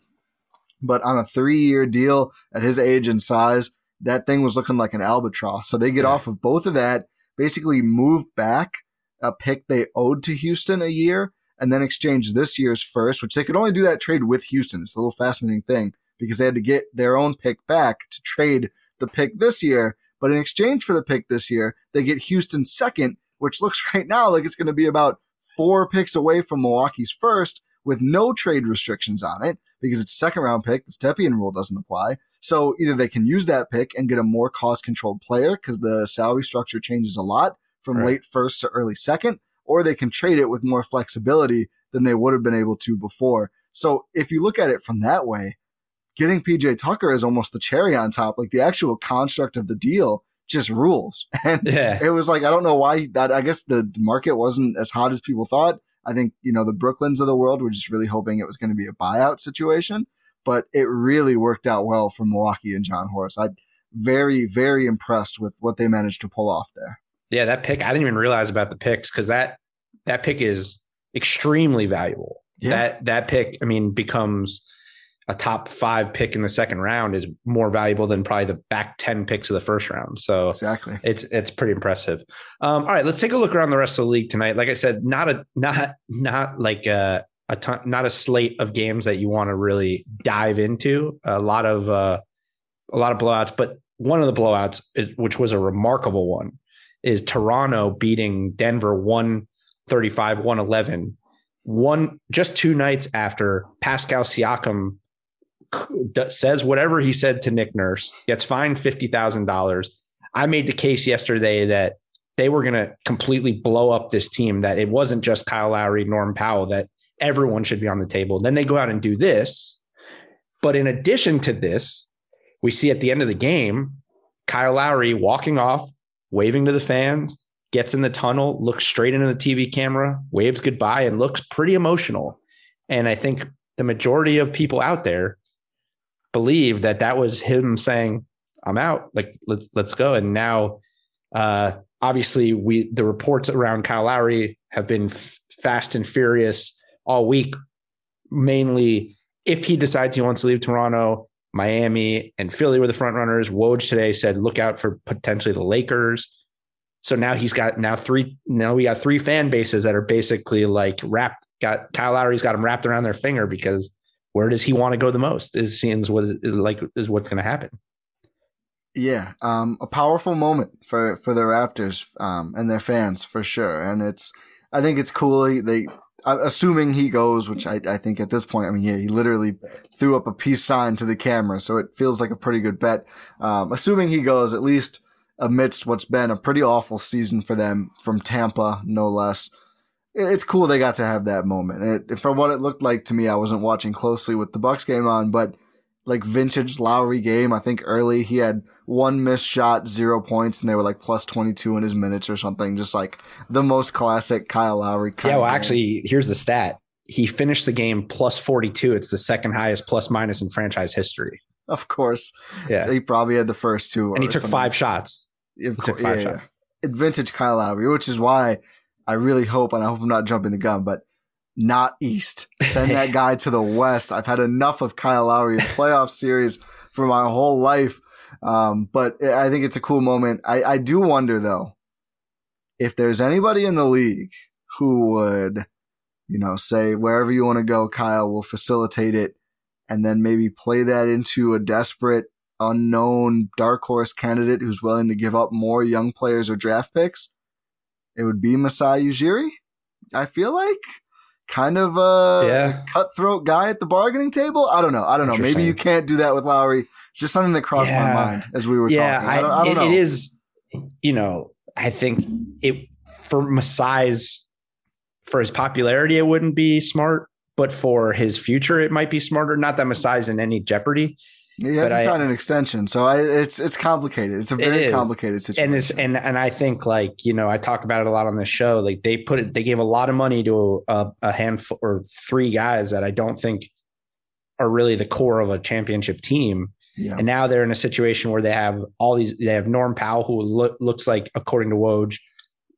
But on a three-year deal at his age and size, that thing was looking like an albatross. So they get yeah. off of both of that, basically move back a pick they owed to Houston a year, and then exchange this year's first, which they could only do that trade with Houston. It's a little fascinating thing, because they had to get their own pick back to trade the pick this year. But in exchange for the pick this year, they get Houston second, which looks right now like it's going to be about four picks away from Milwaukee's first, with no trade restrictions on it, because it's a second round pick. The Stepien rule doesn't apply. So either they can use that pick and get a more cost controlled player, because the salary structure changes a lot from right. late first to early second, or they can trade it with more flexibility than they would have been able to before. So if you look at it from that way, getting P J Tucker is almost the cherry on top. Like the actual construct of the deal just rules. And yeah. it was like, I don't know why that, I guess the market wasn't as hot as people thought. I think, you know, the Brooklyns of the world were just really hoping it was going to be a buyout situation, but it really worked out well for Milwaukee and John Horst. I'm very, very impressed with what they managed to pull off there. Yeah, that pick, I didn't even realize about the picks, because that that pick is extremely valuable. Yeah. That that pick, I mean, becomes a top five pick in the second round, is more valuable than probably the back ten picks of the first round. So exactly, it's it's pretty impressive. Um, all right, let's take a look around the rest of the league tonight. Like I said, not a not not like a, a ton, not a slate of games that you want to really dive into. A lot of uh, a lot of blowouts, but one of the blowouts, is, which was a remarkable one, is Toronto beating Denver one thirty-five, one eleven, one just two nights after Pascal Siakam says whatever he said to Nick Nurse, gets fined fifty thousand dollars. I made the case yesterday that they were going to completely blow up this team, that it wasn't just Kyle Lowry, Norm Powell, that everyone should be on the table. Then they go out and do this. But in addition to this, we see at the end of the game, Kyle Lowry walking off, waving to the fans, gets in the tunnel, looks straight into the T V camera, waves goodbye, and looks pretty emotional. And I think the majority of people out there believe that that was him saying, I'm out, like, let's, let's go. And now, uh, obviously, we the reports around Kyle Lowry have been f- fast and furious all week, mainly if he decides he wants to leave Toronto. Miami and Philly were the front runners. Woj today said, look out for potentially the Lakers. So now he's got now three. Now we got three fan bases that are basically like wrapped. Got Kyle Lowry's got them wrapped around their finger, because where does he want to go the most? It seems what is, like is what's going to happen. Yeah, um, a powerful moment for for the Raptors um, and their fans for sure. And it's I think it's cool. They. Assuming he goes, which I, I think at this point, I mean, yeah, he literally threw up a peace sign to the camera, so it feels like a pretty good bet. Um, assuming he goes, at least amidst what's been a pretty awful season for them from Tampa, no less, it's cool they got to have that moment. It, for what it looked like to me, I wasn't watching closely with the Bucks game on, but like vintage Lowry game, I think early he had one missed shot, zero points, and they were like plus twenty-two in his minutes or something. Just like the most classic Kyle Lowry. Kind yeah, well, of actually, here's the stat. he finished the game plus forty-two. It's the second highest plus minus in franchise history. Of course. Yeah. He probably had the first two. And he took something. five shots. Of course, he took five yeah, shots. Yeah. Vintage Kyle Lowry, which is why I really hope, and I hope I'm not jumping the gun, but not East. Send that guy to the West. I've had enough of Kyle Lowry in playoff series for my whole life. Um, but I think it's a cool moment. I, I do wonder, though, if there's anybody in the league who would, you know, say wherever you want to go, Kyle will facilitate it, and then maybe play that into a desperate, unknown dark horse candidate who's willing to give up more young players or draft picks. It would be Masai Ujiri, I feel like. Kind of a yeah. cutthroat guy at the bargaining table. I don't know. I don't know. Maybe you can't do that with Lowry. It's just something that crossed yeah. my mind as we were yeah, talking. I don't, I, I don't it, know. It is, you know, I think it for Masai's, for his popularity, it wouldn't be smart, but for his future, it might be smarter. Not that Masai's in any jeopardy. He hasn't signed an extension, so I, it's it's complicated. It's a very it complicated situation, and it's and and I think, like, you know, I talk about it a lot on the show. Like, they put it, they gave a lot of money to a, a handful or three guys that I don't think are really the core of a championship team. Yeah. And now they're in a situation where they have all these. They have Norm Powell, who lo- looks like, according to Woj,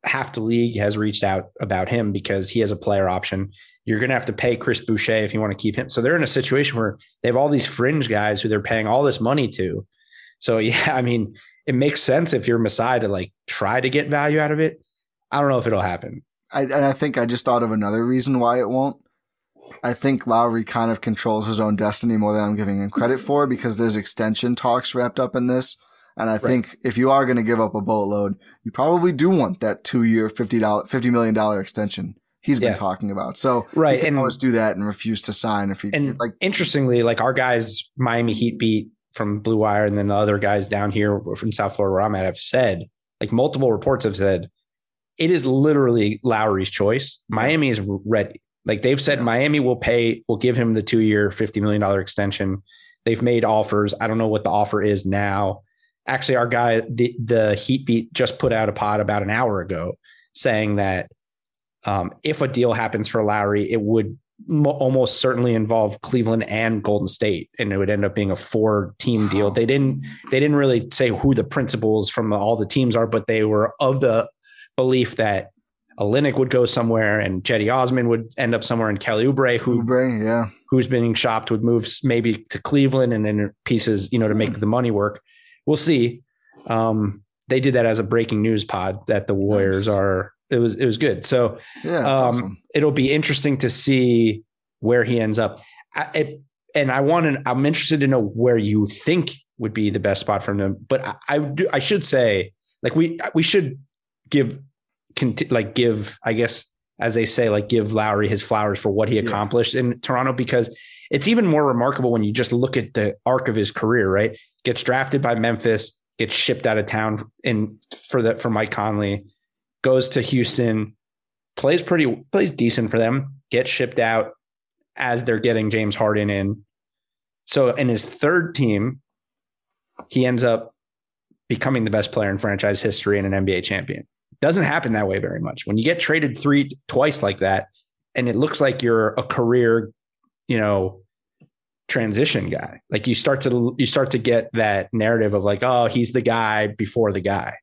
half the league has reached out about him because he has a player option. You're going to have to pay Chris Boucher if you want to keep him. So they're in a situation where they have all these fringe guys who they're paying all this money to. So, yeah, I mean, it makes sense if you're Masai to, like, try to get value out of it. I don't know if it'll happen. I, and I think I just thought of another reason why it won't. I think Lowry kind of controls his own destiny more than I'm giving him credit for, because there's extension talks wrapped up in this. And I right. think if you are going to give up a boatload, you probably do want that two-year fifty million dollars extension he's been yeah. talking about. So right. he can and, always do that and refuse to sign if he and like. Interestingly, like, our guys, Miami Heat beat from Blue Wire, and then the other guys down here from South Florida where I'm at, have said, like, multiple reports have said, it is literally Lowry's choice. Miami is ready. Like, they've said yeah. Miami will pay, will give him the two-year fifty million dollars extension. They've made offers. I don't know what the offer is now. Actually, our guy, the, the Heat beat, just put out a pod about an hour ago saying that Um, if a deal happens for Lowry, it would mo- almost certainly involve Cleveland and Golden State, and it would end up being a four-team deal. They didn't they didn't really say who the principals from the, all the teams are, but they were of the belief that Olynyk would go somewhere, and Cedi Osman would end up somewhere, and Kelly Oubre, who Oubre, yeah, who's being shopped, would move maybe to Cleveland, and then pieces, you know, to make mm. the money work. We'll see. Um, they did that as a breaking news pod that the Warriors nice. are. It was it was good. So yeah, um, awesome. It'll be interesting to see where he ends up. I, it, and I want to, I'm interested to know where you think would be the best spot for him. But I I, do, I should say, like, we we should give conti- like give I guess, as they say, like, give Lowry his flowers for what he accomplished yeah. in Toronto, because it's even more remarkable when you just look at the arc of his career. Right, gets drafted by Memphis, gets shipped out of town in for the for Mike Conley. Goes to Houston, plays pretty, plays decent for them, gets shipped out as they're getting James Harden in. So in his third team, he ends up becoming the best player in franchise history and an N B A champion. Doesn't happen that way very much. When you get traded three twice like that, and it looks like you're a career, you know, transition guy. Like, you start to, you start to get that narrative of, like, oh, he's the guy before the guy.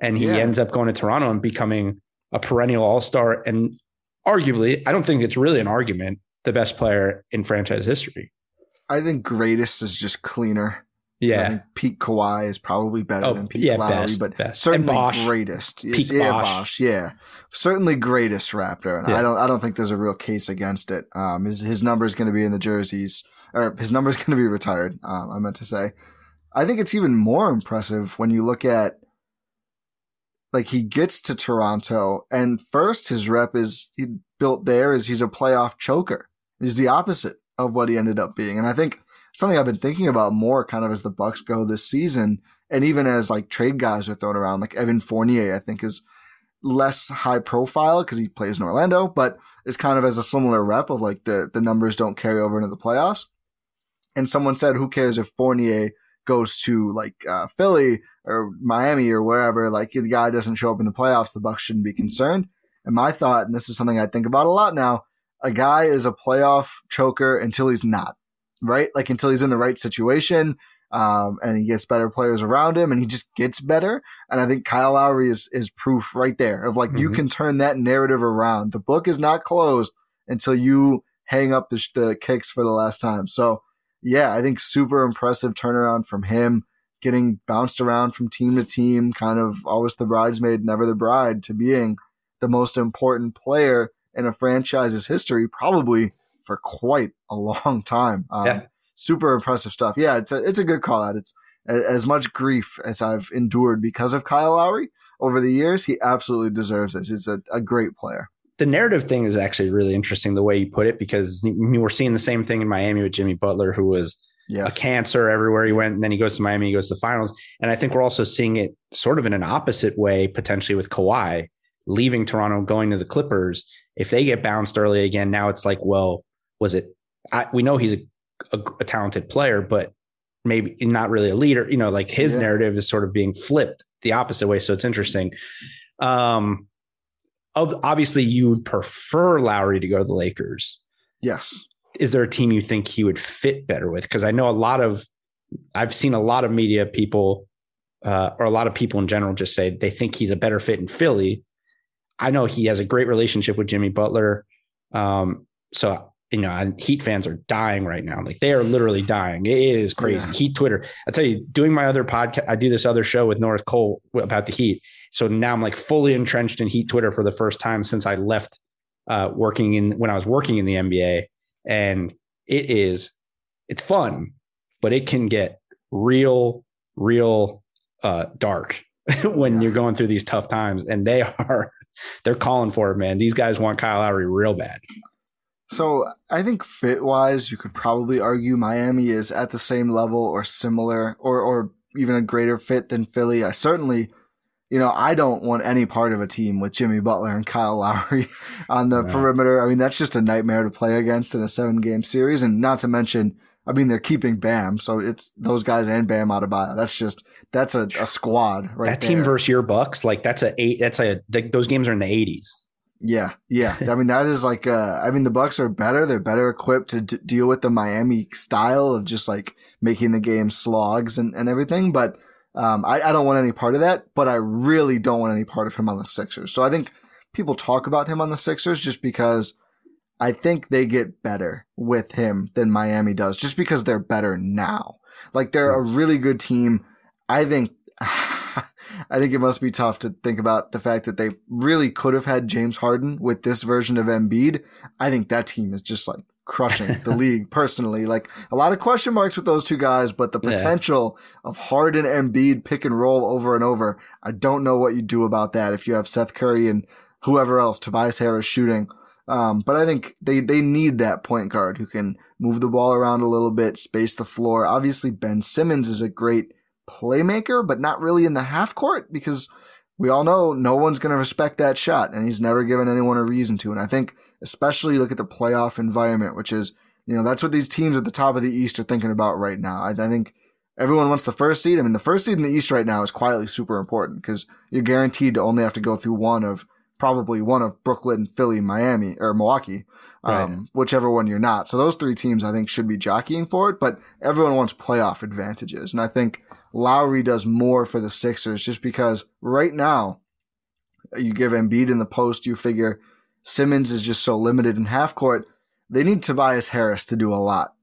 And he yeah. ends up going to Toronto and becoming a perennial all-star. And arguably, I don't think it's really an argument, the best player in franchise history. I think greatest is just cleaner. Yeah. I think peak Kawhi is probably better oh, than peak yeah, Lowry, best, but best. certainly Bosch, greatest. Peak yeah, Bosch. Bosch, yeah. Certainly greatest Raptor. And yeah. I don't I don't think there's a real case against it. Um, his his number is going to be in the jerseys, or his number is going to be retired, um, I meant to say. I think it's even more impressive when you look at, like, he gets to Toronto, and first his rep is he built there is he's a playoff choker. He's the opposite of what he ended up being. And I think something I've been thinking about more kind of as the Bucks go this season, and even as, like, trade guys are thrown around, like Evan Fournier, I think, is less high profile because he plays in Orlando, but is kind of as a similar rep of, like, the, the numbers don't carry over into the playoffs. And someone said, who cares if Fournier goes to, like, uh, Philly or Miami or wherever? Like, if the guy doesn't show up in the playoffs, the Bucks shouldn't be concerned. And my thought, and this is something I think about a lot now, a guy is a playoff choker until he's not, right? Like until he's in the right situation, um, and he gets better players around him and he just gets better. And I think Kyle Lowry is, is proof right there of like, mm-hmm. you can turn that narrative around. The book is not closed until you hang up the, sh- the kicks for the last time. So yeah, I think super impressive turnaround from him, getting bounced around from team to team, kind of always the bridesmaid, never the bride, to being the most important player in a franchise's history, probably for quite a long time. Um, yeah. Super impressive stuff. Yeah, it's a, it's a good call out. It's a, as much grief as I've endured because of Kyle Lowry over the years. He absolutely deserves this. He's a, a great player. The narrative thing is actually really interesting the way you put it, because we're seeing the same thing in Miami with Jimmy Butler, who was yes. a cancer everywhere he went. And then he goes to Miami, he goes to the finals. And I think we're also seeing it sort of in an opposite way, potentially with Kawhi leaving Toronto, going to the Clippers. If they get bounced early again, now it's like, well, was it, I, we know he's a, a, a talented player, but maybe not really a leader, you know, like his yeah. narrative is sort of being flipped the opposite way. So it's interesting. Um, obviously you would prefer Lowry to go to the Lakers. Yes. Is there a team you think he would fit better with? Because I know a lot of, I've seen a lot of media people uh, or a lot of people in general just say they think he's a better fit in Philly. I know he has a great relationship with Jimmy Butler. Um, so, you know, Heat fans are dying right now. Like they are literally dying. It is crazy. Yeah. Heat Twitter. I tell you, doing my other podcast, I do this other show with Norris Cole about the Heat. So now I'm like fully entrenched in Heat Twitter for the first time since I left uh, working in when I was working in the N B A. And it is, it's fun, but it can get real, real uh, dark when yeah. you're going through these tough times, and they are, they're calling for it, man. These guys want Kyle Lowry real bad. So I think fit wise, you could probably argue Miami is at the same level or similar, or, or even a greater fit than Philly. I certainly, you know, I don't want any part of a team with Jimmy Butler and Kyle Lowry on the yeah. perimeter. I mean, that's just a nightmare to play against in a seven game series. And not to mention, I mean, they're keeping Bam, so it's those guys and Bam Adebayo. That's just that's a, a squad right there. That team there. Versus your Bucks, like that's a eight. That's a th- those games are in the eighties. Yeah, yeah. I mean, that is like. Uh, I mean, the Bucks are better. They're better equipped to d- deal with the Miami style of just like making the game slogs and, and everything. But um, I, I don't want any part of that. But I really don't want any part of him on the Sixers. So I think people talk about him on the Sixers just because. I think they get better with him than Miami does just because they're better now. Like they're a really good team. I think, I think it must be tough to think about the fact that they really could have had James Harden with this version of Embiid. I think that team is just like crushing the league personally. Like a lot of question marks with those two guys, but the potential yeah. of Harden and Embiid pick and roll over and over. I don't know what you do about that. If you have Seth Curry and whoever else, Tobias Harris shooting, Um, but I think they, they need that point guard who can move the ball around a little bit, space the floor. Obviously, Ben Simmons is a great playmaker, but not really in the half court because we all know no one's going to respect that shot, and he's never given anyone a reason to. And I think especially look at the playoff environment, which is, you know, that's what these teams at the top of the East are thinking about right now. I, I think everyone wants the first seed. I mean, the first seed in the East right now is quietly super important because you're guaranteed to only have to go through one of probably one of Brooklyn, Philly, Miami, or Milwaukee, um, right. whichever one you're not. So those three teams, I think, should be jockeying for it, but everyone wants playoff advantages. And I think Lowry does more for the Sixers just because right now you give Embiid in the post, you figure Simmons is just so limited in half court. They need Tobias Harris to do a lot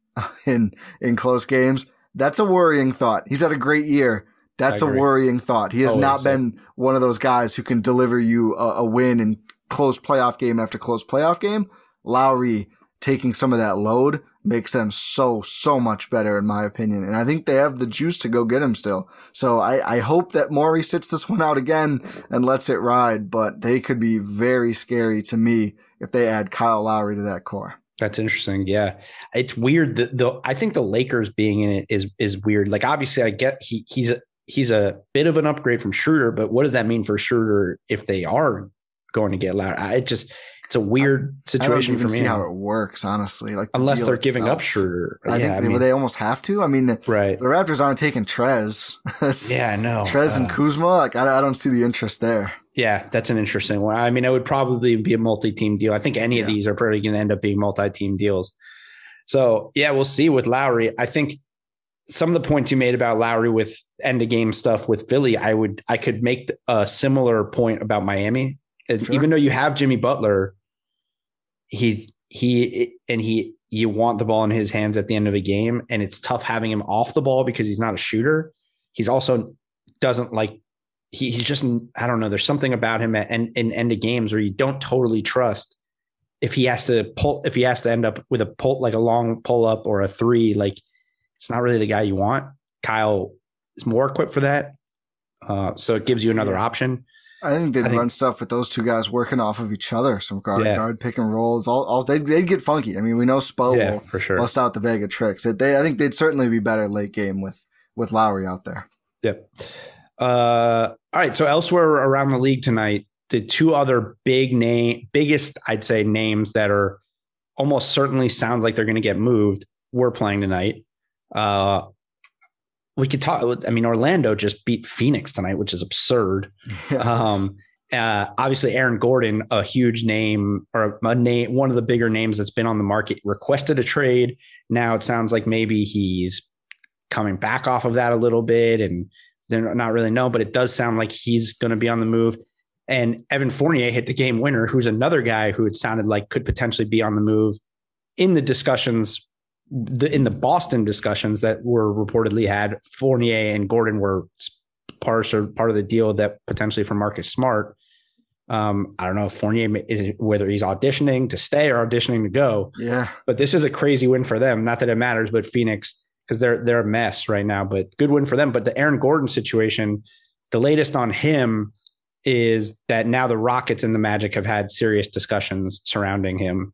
in, in close games. That's a worrying thought. He's had a great year. That's a worrying thought. He has Always, not been yeah. one of those guys who can deliver you a, a win in close playoff game after close playoff game. Lowry taking some of that load makes them so, so much better, in my opinion. And I think they have the juice to go get him still. So I, I hope that Morey sits this one out again and lets it ride, but they could be very scary to me if they add Kyle Lowry to that core. That's interesting. Yeah. It's weird. The, the, I think the Lakers being in it is, is weird. Like, obviously I get he he's a, He's a bit of an upgrade from Schroeder, but what does that mean for Schroeder if they are going to get Lowry? I, it just it's a weird I, situation I don't even for me. See how it works, honestly. Like the unless they're itself. Giving up Schroeder, I yeah, think I they, mean, they almost have to. I mean, the, right. the Raptors aren't taking Trez. yeah, I know. Trez uh, and Kuzma, like I, I don't see the interest there. Yeah, that's an interesting one. I mean, it would probably be a multi-team deal. I think any yeah. of these are probably going to end up being multi-team deals. So, yeah, we'll see with Lowry. I think some of the points you made about Lowry with end-of-game stuff with Philly, I would, I could make a similar point about Miami. Sure. Even though you have Jimmy Butler, he he and he you want the ball in his hands at the end of a game, and it's tough having him off the ball because he's not a shooter. He's also doesn't like. He, he's just, I don't know. There's something about him at end, in end of games where you don't totally trust if he has to pull, if he has to end up with a pull, like a long pull up or a three, like it's not really the guy you want. Kyle is more equipped for that. Uh, so it gives you another yeah. option. I think they'd I think, run stuff with those two guys working off of each other. Some guard, yeah. guard pick and rolls. All, all they'd, they'd get funky. I mean, we know Spo yeah, will for sure. bust out the bag of tricks. They, I think they'd certainly be better late game with, with Lowry out there. Yep. Uh, all right. So elsewhere around the league tonight, the two other big name, biggest, I'd say names that are almost certainly sounds like they're going to get moved. Were playing tonight. Uh, we could talk. I mean, Orlando just beat Phoenix tonight, which is absurd. Yes. Um, uh, obviously Aaron Gordon, a huge name or a name, one of the bigger names that's been on the market, requested a trade. Now it sounds like maybe he's coming back off of that a little bit and, they're not really known, but it does sound like he's going to be on the move. And Evan Fournier hit the game winner, who's another guy who it sounded like could potentially be on the move in the discussions, the, in the Boston discussions that were reportedly had. Fournier and Gordon were part of, part of the deal that potentially for Marcus Smart. Um, I don't know if Fournier is whether he's auditioning to stay or auditioning to go. Yeah, but this is a crazy win for them. Not that it matters, but Phoenix. Because they're they're a mess right now, but good win for them. But the Aaron Gordon situation, the latest on him is that now the Rockets and the Magic have had serious discussions surrounding him,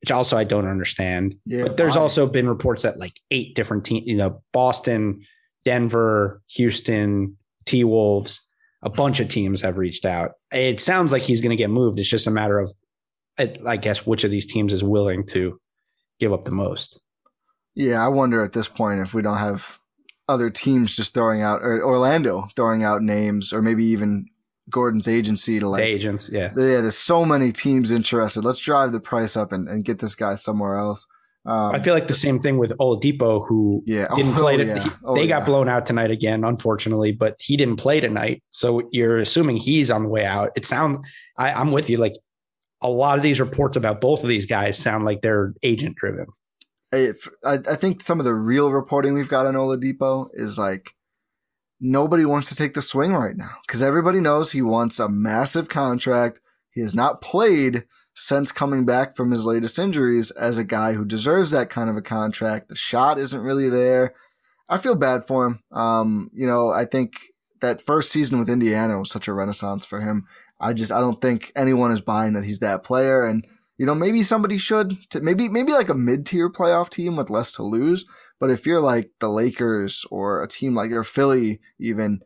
which also I don't understand. Yeah, but there's I, also been reports that like eight different teams, you know, Boston, Denver, Houston, T-Wolves, a bunch of teams have reached out. It sounds like he's going to get moved. It's just a matter of, I guess, which of these teams is willing to give up the most. Yeah, I wonder at this point if we don't have other teams just throwing out, or Orlando throwing out names, or maybe even Gordon's agency to like the agents. Yeah, yeah. There's so many teams interested. Let's drive the price up and, and get this guy somewhere else. Um, I feel like the same thing with Oladipo, who yeah. didn't oh, play. To, yeah. he, oh, they got yeah. blown out tonight again, unfortunately, but he didn't play tonight. So you're assuming he's on the way out. It sound I, I'm with you. Like a lot of these reports about both of these guys sound like they're agent driven. If, I, I think some of the real reporting we've got on Oladipo is like nobody wants to take the swing right now because everybody knows he wants a massive contract. He has not played since coming back from his latest injuries as a guy who deserves that kind of a contract. The shot isn't really there. I feel bad for him. Um, you know, I think that first season with Indiana was such a renaissance for him. I just I don't think anyone is buying that he's that player. And you know, maybe somebody should, t- maybe maybe like a mid-tier playoff team with less to lose. But if you're like the Lakers or a team like your Philly even,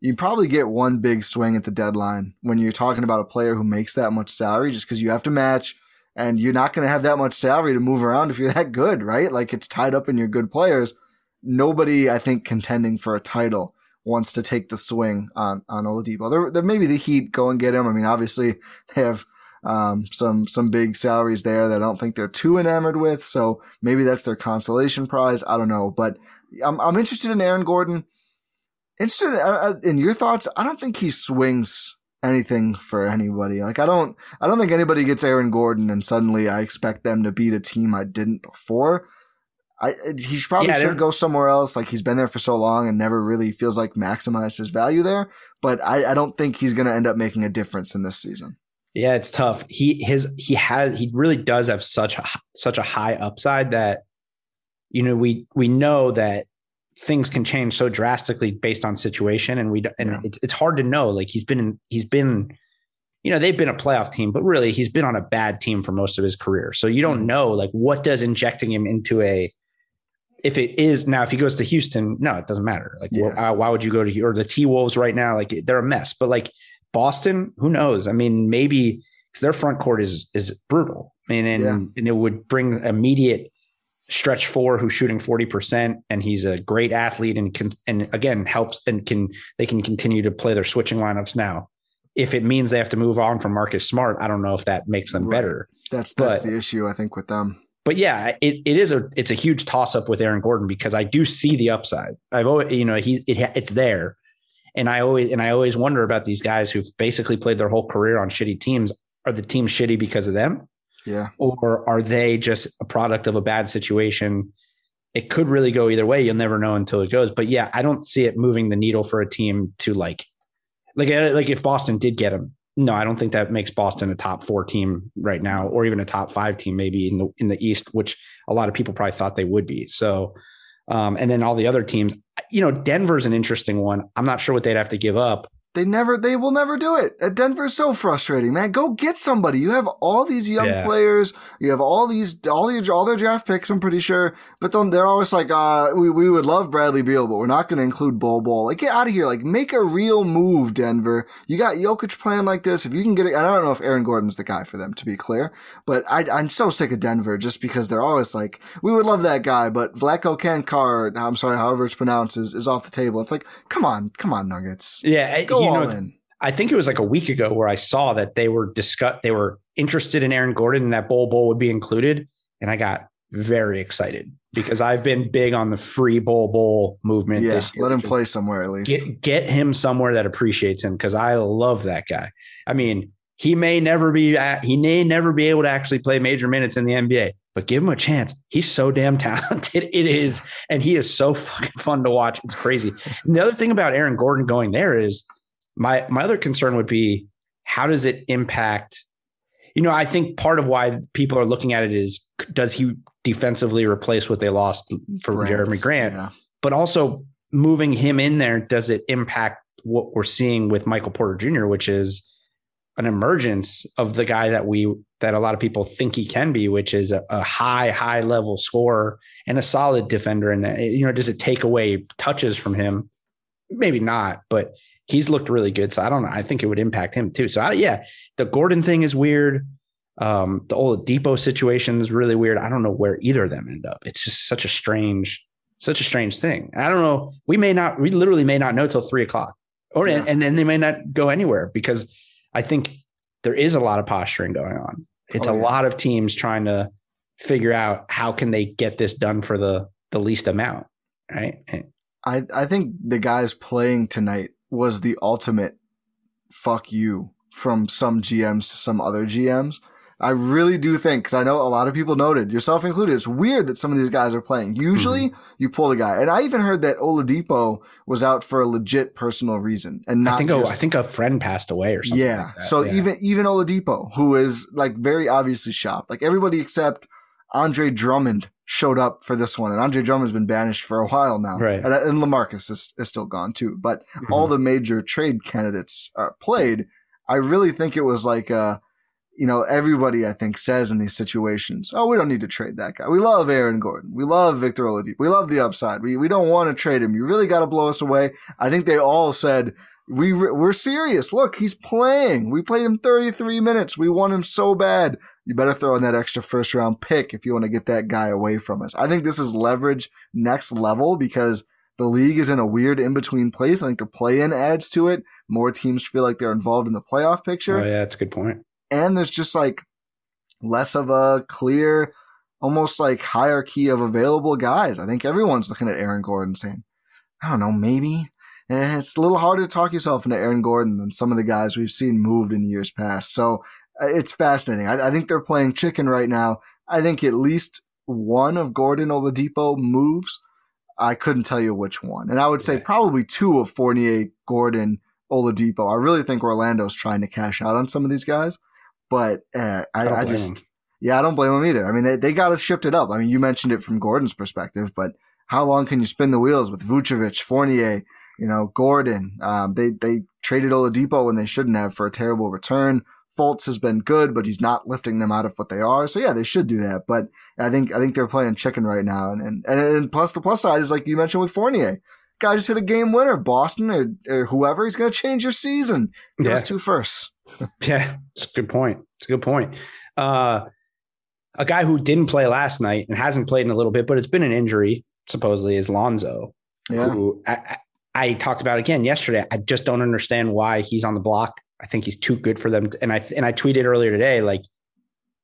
you probably get one big swing at the deadline when you're talking about a player who makes that much salary just because you have to match and you're not going to have that much salary to move around if you're that good, right? Like it's tied up in your good players. Nobody, I think, contending for a title wants to take the swing on, on Oladipo. There, there maybe the Heat go and get him. I mean, obviously they have Um, some, some big salaries there that I don't think they're too enamored with. So maybe that's their consolation prize. I don't know, but I'm, I'm interested in Aaron Gordon. Interested uh, in your thoughts. I don't think he swings anything for anybody. Like I don't, I don't think anybody gets Aaron Gordon and suddenly I expect them to beat a team I didn't before. I, he probably yeah, should go somewhere else. Like he's been there for so long and never really feels like maximized his value there, but I, I don't think he's going to end up making a difference in this season. Yeah, it's tough. He his he has he really does have such a, such a high upside that you know we we know that things can change so drastically based on situation and we and yeah. it's it's hard to know. Like he's been in, he's been you know they've been a playoff team, but really he's been on a bad team for most of his career. So you don't know like what does injecting him into a if it is now if he goes to Houston, no, it doesn't matter. Like yeah. why, why would you go to or the T-Wolves right now? Like they're a mess, but like. Boston, who knows? I mean, maybe because their front court is is brutal. I mean, and, yeah. and it would bring immediate stretch four who's shooting forty percent and he's a great athlete and can, and again helps and can they can continue to play their switching lineups now. if it means they have to move on from Marcus Smart, I don't know if that makes them right. better. That's that's but, the issue, I think, with them. But yeah, it, it is a it's a huge toss up with Aaron Gordon, because I do see the upside. I've always, you know, he it, it's there, and I always and I always wonder about these guys who've basically played their whole career on shitty teams. Are the teams shitty because of them? Yeah. Or are they just a product of a bad situation? It could really go either way. You'll never know until it goes. But yeah, I don't see it moving the needle for a team to like, like, like if Boston did get him. No, I don't think that makes Boston a top four team right now, or even a top five team, maybe in the in the East, which a lot of people probably thought they would be. So, um, and then all the other teams, you know, Denver's an interesting one. I'm not sure what they'd have to give up. They never, they will never do it. Denver's so frustrating, man. Go get somebody. You have all these young yeah. players. You have all these, all the, all their draft picks, I'm pretty sure. But then they're always like, uh, we, we would love Bradley Beal, but we're not going to include Bol Bol. Like, get out of here. Like, make a real move, Denver. You got Jokic playing like this. If you can get it, I don't know if Aaron Gordon's the guy for them, to be clear, but I, I'm so sick of Denver just because they're always like, we would love that guy, but Vlatko Kankar, I'm sorry, however it's pronounced, is, is off the table. It's like, come on, come on, Nuggets. Yeah. Go You know, I think it was like a week ago where I saw that they were discuss they were interested in Aaron Gordon and that Bol Bol would be included, and I got very excited because I've been big on the free Bol Bol movement. Yeah, this year. Let him play somewhere at least. Get, get him somewhere that appreciates him, because I love that guy. I mean, he may never be he may never be able to actually play major minutes in the N B A, but give him a chance. He's so damn talented. It is, and he is so fucking fun to watch. It's crazy. And the other thing about Aaron Gordon going there is. My my other concern would be, how does it impact? You know, I think part of why people are looking at it is, does he defensively replace what they lost for Grant, Jeremy Grant? Yeah. But also moving him in there, does it impact what we're seeing with Michael Porter Junior, which is an emergence of the guy that we that a lot of people think he can be, which is a, a high, high level scorer and a solid defender. And, you know, does it take away touches from him? Maybe not, but. He's looked really good. So I don't know. I think it would impact him too. So I, yeah, the Gordon thing is weird. Um, the Oladipo situation is really weird. I don't know where either of them end up. It's just such a strange, such a strange thing. I don't know. We may not, we literally may not know till three o'clock or, yeah. and then they may not go anywhere, because I think there is a lot of posturing going on. It's oh, a yeah. lot of teams trying to figure out how can they get this done for the, the least amount. Right. And, I, I think the guys playing tonight was the ultimate fuck you from some G Ms to some other G Ms. I really do think, because I know a lot of people noted, yourself included, it's weird that some of these guys are playing. Usually, mm-hmm. you pull the guy. And I even heard that Oladipo was out for a legit personal reason. And not I think, just, I think a friend passed away or something. Yeah. Like that. So yeah. even even Oladipo, who is like very obviously shopped. Like everybody except Andre Drummond showed up for this one. And Andre Drummond's been banished for a while now. Right. And, and LaMarcus is, is still gone too. But mm-hmm. all the major trade candidates uh, played. I really think it was like, uh, you know, everybody I think says in these situations, oh, we don't need to trade that guy. We love Aaron Gordon. We love Victor Oladipo. We love the upside. We, we don't want to trade him. You really got to blow us away. I think they all said, we re- we're serious. Look, he's playing. We played him thirty-three minutes. We want him so bad. You better throw in that extra first round pick if you want to get that guy away from us. I think this is leverage next level, because the league is in a weird in-between place. I think the play-in adds to it. More teams feel like they're involved in the playoff picture. Oh, yeah, that's a good point. And there's just like less of a clear, almost like hierarchy of available guys. I think everyone's looking at Aaron Gordon saying, I don't know, maybe. And it's a little harder to talk yourself into Aaron Gordon than some of the guys we've seen moved in years past. So it's fascinating. I, I think they're playing chicken right now. I think at least one of Gordon Oladipo moves. I couldn't tell you which one. And I would say yeah. probably two of Fournier, Gordon, Oladipo. I really think Orlando's trying to cash out on some of these guys. But uh, I, I, I just, yeah, I don't blame them either. I mean, they, they got to shift it up. I mean, you mentioned it from Gordon's perspective, but how long can you spin the wheels with Vucevic, Fournier, you know, Gordon? Um, they, they traded Oladipo when they shouldn't have for a terrible return. Fultz has been good, but he's not lifting them out of what they are. So yeah, they should do that. But I think I think they're playing chicken right now. And and, and plus the plus side is like you mentioned with Fournier. Guy just hit a game winner. Boston or, or whoever, he's going to change your season. Give yeah. us two firsts. yeah, it's a good point. It's a good point. Uh, a guy who didn't play last night and hasn't played in a little bit, but it's been an injury, supposedly, is Lonzo. Yeah. Who I, I, I talked about again yesterday. I just don't understand why he's on the block. I think he's too good for them. To, and I and I tweeted earlier today, like,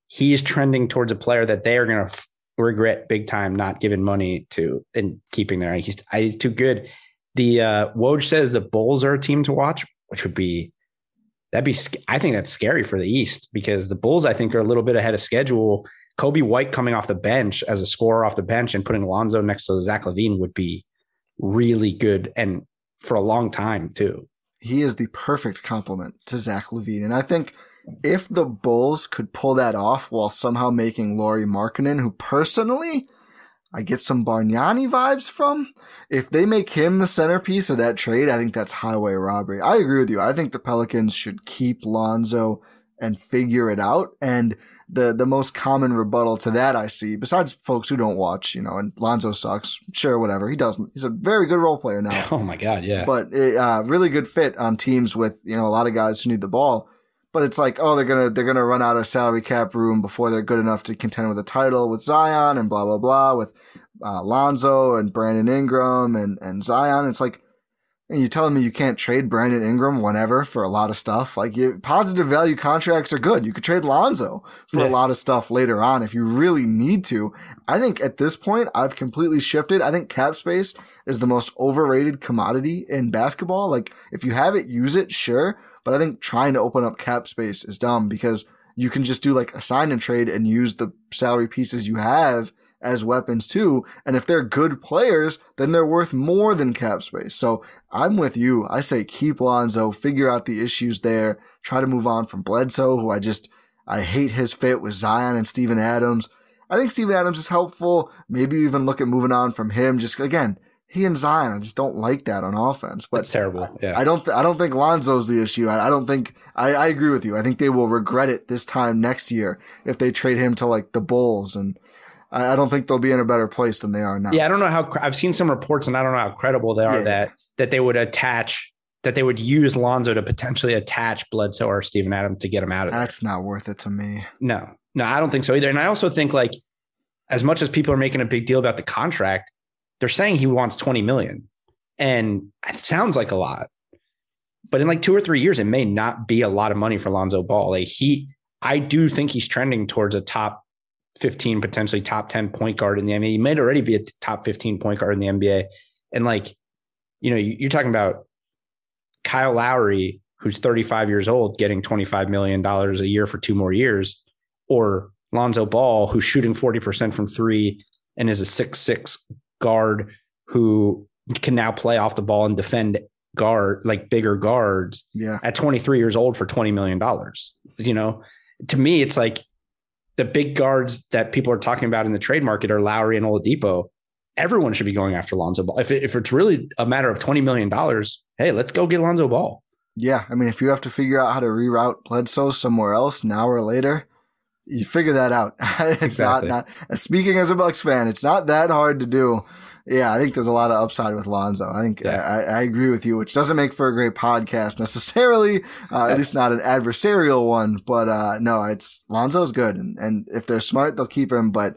he is trending towards a player that they are going to f- regret big time not giving money to and keeping there. He's, he's too good. The uh, Woj says the Bulls are a team to watch, which would be that'd be. I think that's scary for the East because the Bulls, I think, are a little bit ahead of schedule. Kobe White coming off the bench as a scorer off the bench and putting Lonzo next to Zach LaVine would be really good and for a long time too. He is the perfect complement to Zach LaVine. And I think if the Bulls could pull that off while somehow making Lauri Markkanen, who personally I get some Bargnani vibes from, if they make him the centerpiece of that trade, I think that's highway robbery. I agree with you. I think the Pelicans should keep Lonzo and figure it out. And The the most common rebuttal to that I see, besides folks who don't watch, you know, and Lonzo sucks, sure, whatever, he doesn't. He's a very good role player now. Oh, my God, yeah. But a uh, really good fit on teams with, you know, a lot of guys who need the ball. But it's like, oh, they're going to they're gonna run out of salary cap room before they're good enough to contend with a title with Zion and blah, blah, blah, with uh, Lonzo and Brandon Ingram and, and Zion. It's like, and you're telling me you can't trade Brandon Ingram whenever for a lot of stuff. Like, you, positive value contracts are good. You could trade Lonzo for yeah. a lot of stuff later on if you really need to. I think at this point, I've completely shifted. I think cap space is the most overrated commodity in basketball. Like, if you have it, use it, sure. But I think trying to open up cap space is dumb because you can just do like a sign and trade and use the salary pieces you have as weapons too. And if they're good players, then they're worth more than cap space. So I'm with you. I say keep Lonzo, figure out the issues there, try to move on from Bledsoe, who I just, I hate his fit with Zion and Steven Adams. I think Steven Adams is helpful. Maybe even look at moving on from him. Just again, he and Zion, I just don't like that on offense. But it's terrible. Yeah. I don't, th- I don't think Lonzo's the issue. I, I don't think, I, I agree with you. I think they will regret it this time next year if they trade him to like the Bulls, and I don't think they'll be in a better place than they are now. Yeah, I don't know how – I've seen some reports, and I don't know how credible they are yeah, that yeah. that they would attach – that they would use Lonzo to potentially attach Bledsoe or Steven Adams to get him out of it. That's there. Not worth it to me. No. No, I don't think so either. And I also think, like, as much as people are making a big deal about the contract, they're saying he wants twenty million dollars. And it sounds like a lot. But in, like, two or three years, it may not be a lot of money for Lonzo Ball. Like, he – I do think he's trending towards a top – fifteen, potentially top ten point guard in the N B A. He might already be a top fifteen point guard in the N B A. And like, you know, you're talking about Kyle Lowry, who's thirty-five years old, getting twenty-five million dollars a year for two more years, or Lonzo Ball, who's shooting forty percent from three and is a six six guard who can now play off the ball and defend guard, like bigger guards yeah. at twenty-three years old for twenty million dollars. You know, to me, it's like, the big guards that people are talking about in the trade market are Lowry and Oladipo. Everyone should be going after Lonzo Ball. If, it, if it's really a matter of twenty million dollars, hey, let's go get Lonzo Ball. Yeah. I mean, if you have to figure out how to reroute Bledsoe somewhere else an hour later, you figure that out. It's exactly. not, not speaking as a Bucks fan, it's not that hard to do. Yeah, I think there's a lot of upside with Lonzo. I think yeah. I, I agree with you, which doesn't make for a great podcast necessarily, uh, at least not an adversarial one. But uh, no, it's Lonzo's good, and, and if they're smart, they'll keep him. But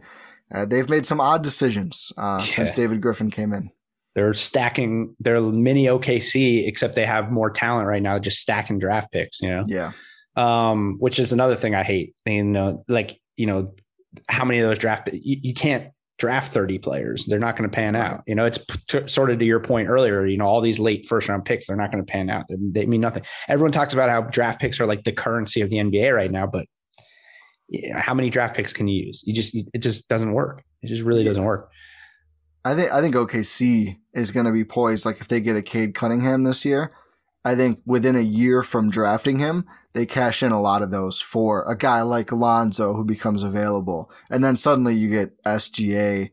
uh, they've made some odd decisions uh, yeah. since David Griffin came in. They're stacking. They're mini O K C, except they have more talent right now. Just stacking draft picks, you know. Yeah. Um, which is another thing I hate. You know, like you know, how many of those draft you, you can't. Draft thirty players. They're not going to pan out. You know, it's t- sort of to your point earlier, you know, all these late first round picks, they're not going to pan out. They, they mean nothing. Everyone talks about how draft picks are like the currency of the N B A right now, but you know, how many draft picks can you use? You just, it just doesn't work. It just really doesn't work. I think, I think O K C is going to be poised. Like if they get a Cade Cunningham this year, I think within a year from drafting him, they cash in a lot of those for a guy like Lonzo who becomes available. And then suddenly you get S G A,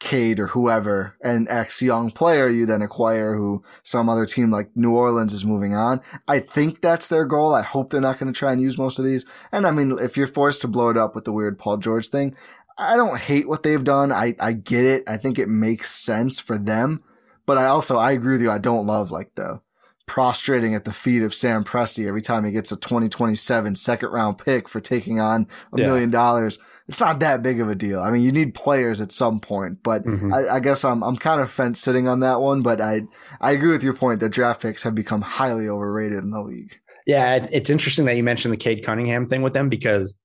Cade, or whoever, an ex-young player you then acquire who some other team like New Orleans is moving on. I think that's their goal. I hope they're not going to try and use most of these. And I mean, if you're forced to blow it up with the weird Paul George thing, I don't hate what they've done. I, I get it. I think it makes sense for them. But I also, I agree with you. I don't love like the prostrating at the feet of Sam Presti every time he gets a twenty twenty-seven second round pick for taking on a yeah. million dollars. It's not that big of a deal. I mean, you need players at some point, but mm-hmm. I, I guess I'm, I'm kind of fence sitting on that one, but I, I agree with your point that draft picks have become highly overrated in the league. Yeah, it's interesting that you mentioned the Cade Cunningham thing with them, because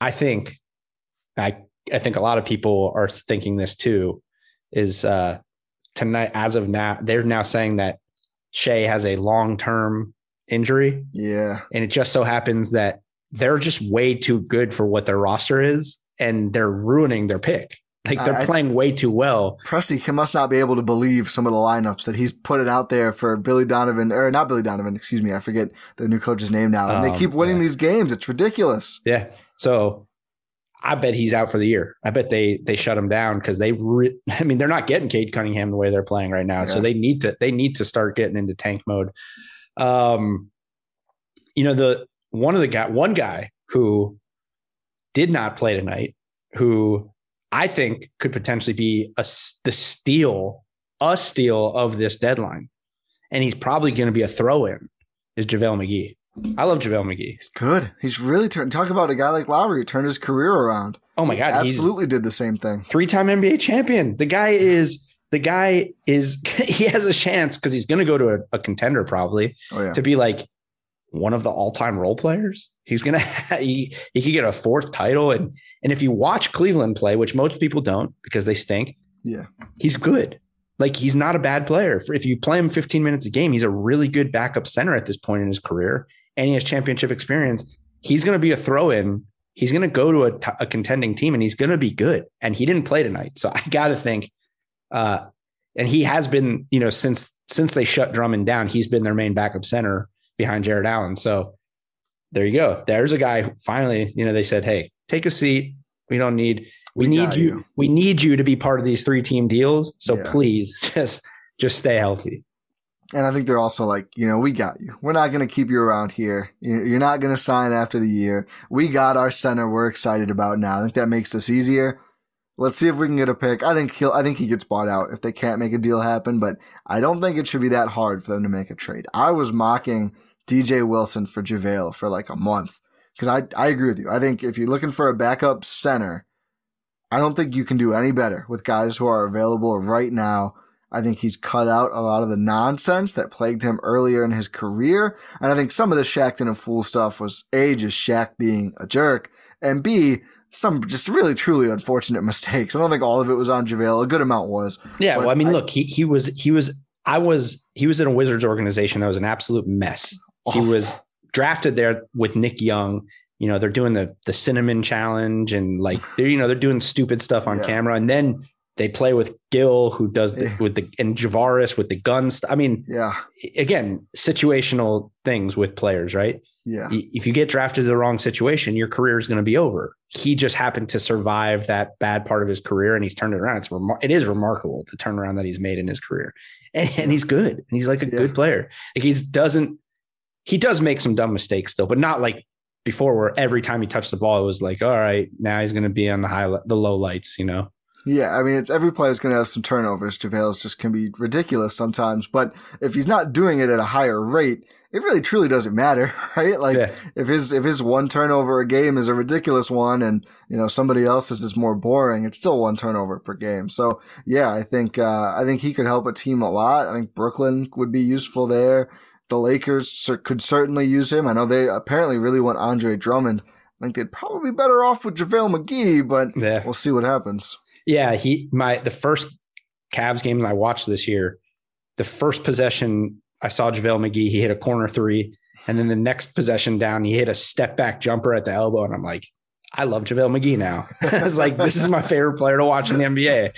I think I I think a lot of people are thinking this too, is uh, tonight, as of now, they're now saying that Shea has a long-term injury. Yeah. And it just so happens that they're just way too good for what their roster is, and they're ruining their pick. Like, they're I, playing way too well. Presti must not be able to believe some of the lineups that he's put it out there for Billy Donovan, or not Billy Donovan, excuse me. I forget the new coach's name now. And um, they keep winning yeah. these games. It's ridiculous. Yeah. So I bet he's out for the year. I bet they they shut him down, because they re- I mean, they're not getting Cade Cunningham the way they're playing right now. Yeah. So they need to they need to start getting into tank mode. Um, you know, the one of the guy one guy who did not play tonight, who I think could potentially be a, the steal, a steal of this deadline, and he's probably going to be a throw-in, is JaVale McGee. I love JaVale McGee. He's good. He's really turned. Talk about a guy like Lowry who turned his career around. Oh my God, he absolutely did the same thing. Three-time N B A champion. The guy is. The guy is. He has a chance, because he's going to go to a, a contender probably oh, yeah. to be like one of the all-time role players. He's going to, he, he could get a fourth title. And, and if you watch Cleveland play, which most people don't because they stink. Yeah. He's good. Like, he's not a bad player. If you play him fifteen minutes a game, he's a really good backup center at this point in his career. And he has championship experience. He's going to be a throw-in. He's going to go to a, t- a contending team, and he's going to be good. And he didn't play tonight. So I got to think, uh, and he has been, you know, since, since they shut Drummond down, he's been their main backup center behind Jared Allen. So there you go. There's a guy who finally, you know, they said, hey, take a seat. We don't need, we, we need you. you. We need you to be part of these three team deals. So yeah. please just, just stay healthy. And I think they're also like, you know, we got you. We're not going to keep you around here. You're not going to sign after the year. We got our center we're excited about now. I think that makes this easier. Let's see if we can get a pick. I think he'll, I think he gets bought out if they can't make a deal happen, but I don't think it should be that hard for them to make a trade. I was mocking D J Wilson for JaVale for like a month, because I, I agree with you. I think if you're looking for a backup center, I don't think you can do any better with guys who are available right now. I think he's cut out a lot of the nonsense that plagued him earlier in his career. And I think some of the Shaqton and Fool stuff was A, just Shaq being a jerk, and B, some just really, truly unfortunate mistakes. I don't think all of it was on JaVale. A good amount was. Yeah. Well, I mean, I, look, he, he was, he was, I was, he was in a Wizards organization that was an absolute mess. Awful. He was drafted there with Nick Young. You know, they're doing the, the cinnamon challenge, and like, they're, you know, they're doing stupid stuff on yeah. camera. And then they play with Gil, who does the, yeah. with the, and Javaris with the guns. St- I mean, yeah, again, situational things with players, right? Yeah. If you get drafted to the wrong situation, your career is going to be over. He just happened to survive that bad part of his career, and he's turned it around. It's remar- it is remarkable the turnaround that he's made in his career, and, and he's good. And he's like a yeah. good player. Like, he doesn't, he does make some dumb mistakes still, but not like before, where every time he touched the ball, it was like, all right, now he's going to be on the high, the low lights, you know? Yeah, I mean, it's every player's going to have some turnovers. JaVale's just can be ridiculous sometimes, but if he's not doing it at a higher rate, it really truly doesn't matter, right? Like yeah. if his if his one turnover a game is a ridiculous one, and you know somebody else's is more boring, it's still one turnover per game. So yeah, I think uh, I think he could help a team a lot. I think Brooklyn would be useful there. The Lakers could certainly use him. I know they apparently really want Andre Drummond. I think they'd probably be better off with JaVale McGee, but yeah. we'll see what happens. Yeah, he my the first Cavs game that I watched this year, the first possession I saw JaVale McGee, he hit a corner three, and then the next possession down, he hit a step back jumper at the elbow, and I'm like, I love JaVale McGee now. I was like, this is my favorite player to watch in the N B A,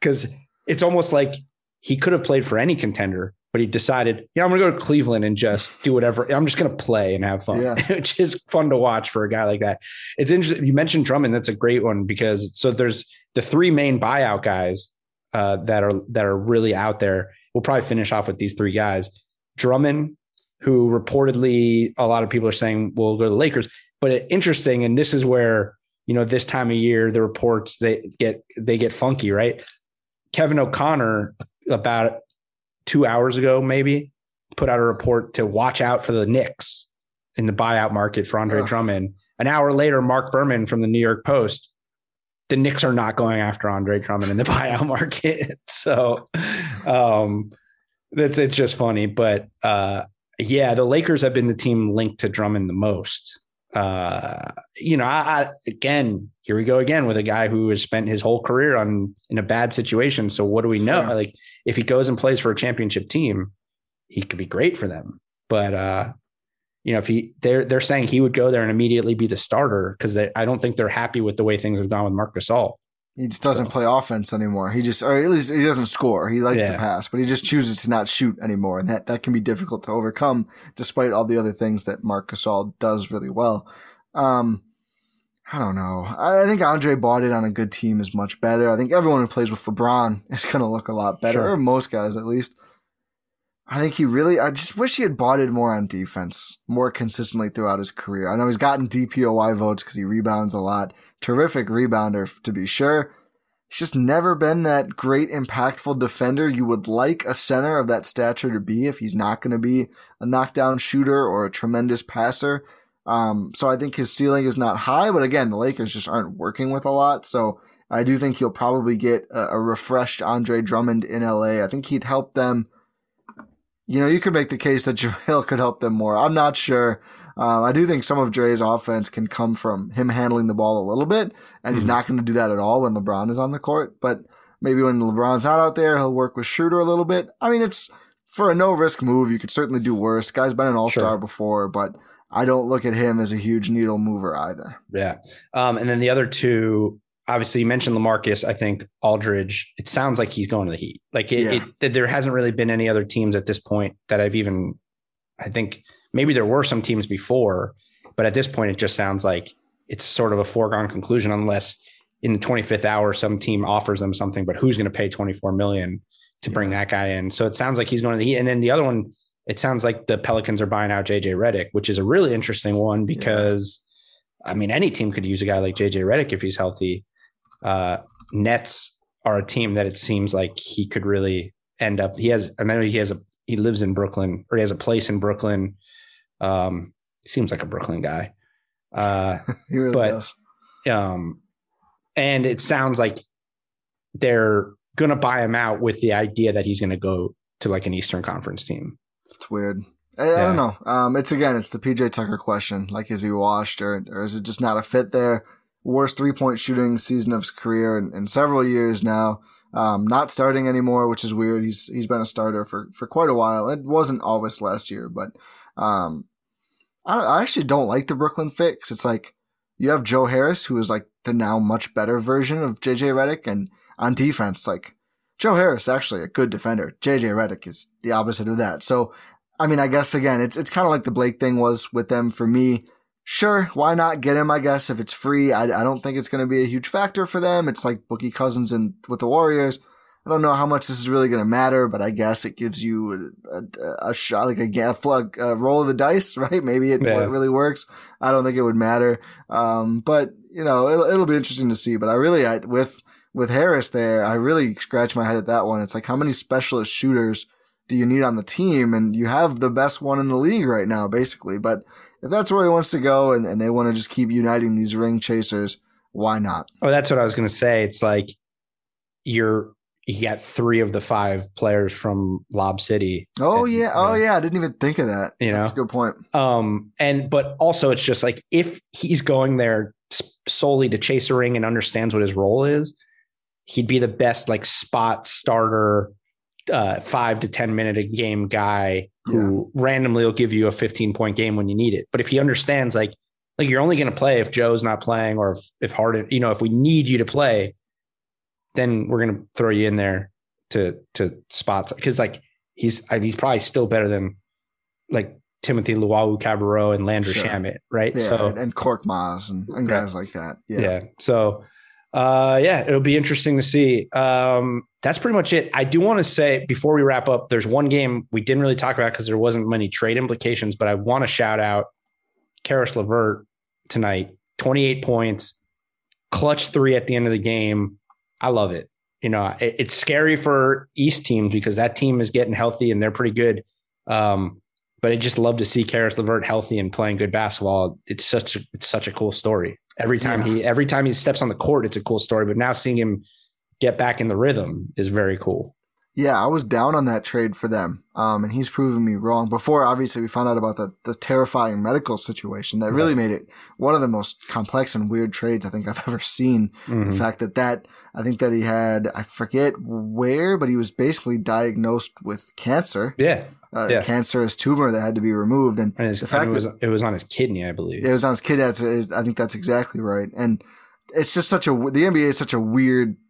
because it's almost like he could have played for any contender, but he decided, yeah, I'm going to go to Cleveland and just do whatever. I'm just going to play and have fun, yeah. which is fun to watch for a guy like that. It's interesting. You mentioned Drummond. That's a great one, because so there's the three main buyout guys uh, that are that are really out there. We'll probably finish off with these three guys. Drummond, who reportedly a lot of people are saying will go to the Lakers, but it, interesting. And this is where, you know, this time of year, the reports, they get they get funky, right? Kevin O'Connor, about two hours ago, maybe, put out a report to watch out for the Knicks in the buyout market for Andre oh. Drummond. An hour later, Mark Berman from the New York Post, the Knicks are not going after Andre Drummond in the buyout market. So um, that's, it's just funny. But uh, yeah, the Lakers have been the team linked to Drummond the most. Uh, you know, I, I again, here we go again with a guy who has spent his whole career on in a bad situation. So what do we know? Fair. Like, if he goes and plays for a championship team, he could be great for them. But uh, you know, if he they're they're saying he would go there and immediately be the starter because they I don't think they're happy with the way things have gone with Marc Gasol. He just doesn't so. play offense anymore. He just, or at least he doesn't score. He likes yeah. to pass, but he just chooses to not shoot anymore. And that, that can be difficult to overcome despite all the other things that Marc Gasol does really well. Um, I don't know. I think Andre bought it on a good team is much better. I think everyone who plays with LeBron is going to look a lot better, sure. or most guys at least. I think he really, I just wish he had bought it more on defense, more consistently throughout his career. I know he's gotten D P O Y votes because he rebounds a lot. Terrific rebounder, to be sure. He's just never been that great, impactful defender you would like a center of that stature to be if he's not going to be a knockdown shooter or a tremendous passer. Um, so I think his ceiling is not high, but again, the Lakers just aren't working with a lot. So I do think he'll probably get a, a refreshed Andre Drummond in L A. I think he'd help them. You know, you could make the case that JaVale could help them more. I'm not sure. Um, I do think some of Dre's offense can come from him handling the ball a little bit, and he's mm-hmm. not going to do that at all when LeBron is on the court. But maybe when LeBron's not out there, he'll work with Schroeder a little bit. I mean, it's for a no-risk move. You could certainly do worse. Guy's been an all-star sure. before, but I don't look at him as a huge needle mover either. Yeah. Um, and then the other two, obviously, you mentioned LaMarcus. I think Aldridge, it sounds like he's going to the Heat. Like it, yeah. it, there hasn't really been any other teams at this point that I've even, I think maybe there were some teams before, but at this point, it just sounds like it's sort of a foregone conclusion unless in the twenty-fifth hour, some team offers them something, but who's going to pay twenty-four million dollars to yeah. bring that guy in? So it sounds like he's going to the Heat. And then the other one, it sounds like the Pelicans are buying out J J. Redick, which is a really interesting one because, yeah. I mean, any team could use a guy like J J. Redick if he's healthy. Uh, Nets are a team that it seems like he could really end up. He has, I know he has a, he lives in Brooklyn or he has a place in Brooklyn. Um, seems like a Brooklyn guy. Uh, he really but, does. um, and it sounds like they're going to buy him out with the idea that he's going to go to like an Eastern Conference team. It's weird. I, yeah. I don't know. Um, it's again, it's the P J Tucker question. Like, is he washed or, or is it just not a fit there? Worst three-point shooting season of his career in, in several years now. Um, not starting anymore, which is weird. He's he's been a starter for, for quite a while. It wasn't always last year, but um, I, I actually don't like the Brooklyn fix. It's like you have Joe Harris, who is like the now much better version of J J. Redick, and on defense, like Joe Harris is actually a good defender. J J. Redick is the opposite of that. So, I mean, I guess again, it's it's kind of like the Blake thing was with them for me. Sure, why not get him, I guess, if it's free. I, I don't think it's going to be a huge factor for them. It's like Boogie Cousins and with the Warriors. I don't know how much this is really going to matter, but I guess it gives you a, a shot, like a, a, a roll of the dice, right? Maybe it, yeah. it really works. I don't think it would matter. Um, but, you know, it'll, it'll be interesting to see. But I really, I, with with Harris there, I really scratch my head at that one. It's like, how many specialist shooters do you need on the team? And you have the best one in the league right now, basically. But if that's where he wants to go and, and they want to just keep uniting these ring chasers, why not? Oh, that's what I was going to say. It's like you're you got three of the five players from Lob City. Oh, and, yeah. Oh, you know, yeah. I didn't even think of that. You know? That's a good point. Um, and but also it's just like if he's going there solely to chase a ring and understands what his role is, he'd be the best like spot starter Uh, five to ten minute a game guy who yeah. randomly will give you a fifteen point game when you need it. But if he understands, like, like you're only going to play if Joe's not playing or if, if Harden, you know, if we need you to play, then we're going to throw you in there to to spots because like he's he's probably still better than like Timothy Luwawu-Cabarrot and Landry sure. Shamet, right? Yeah, so and Kork Maz and, and guys yeah. like that. Yeah. yeah. So. Uh, yeah, it'll be interesting to see. Um, that's pretty much it. I do want to say before we wrap up, there's one game we didn't really talk about because there wasn't many trade implications, but I want to shout out Karis LeVert tonight, twenty-eight points, clutch three at the end of the game. I love it. You know, it, it's scary for East teams because that team is getting healthy and they're pretty good. Um, but I just love to see Karis LeVert healthy and playing good basketball. It's such a, it's such a cool story. Every time yeah. he every time he steps on the court, it's a cool story. But now seeing him get back in the rhythm is very cool. Yeah, I was down on that trade for them, um, and he's proven me wrong. Before, obviously, we found out about the, the terrifying medical situation that really right. made it one of the most complex and weird trades I think I've ever seen. Mm-hmm. The fact that that I think that he had, I forget where, but he was basically diagnosed with cancer. Yeah. Uh, yeah. Cancerous tumor that had to be removed. And, and his, the fact and it, was, that, it was on his kidney, I believe. It was on his kidney. That's, I think that's exactly right. And it's just such a – the N B A is such a weird –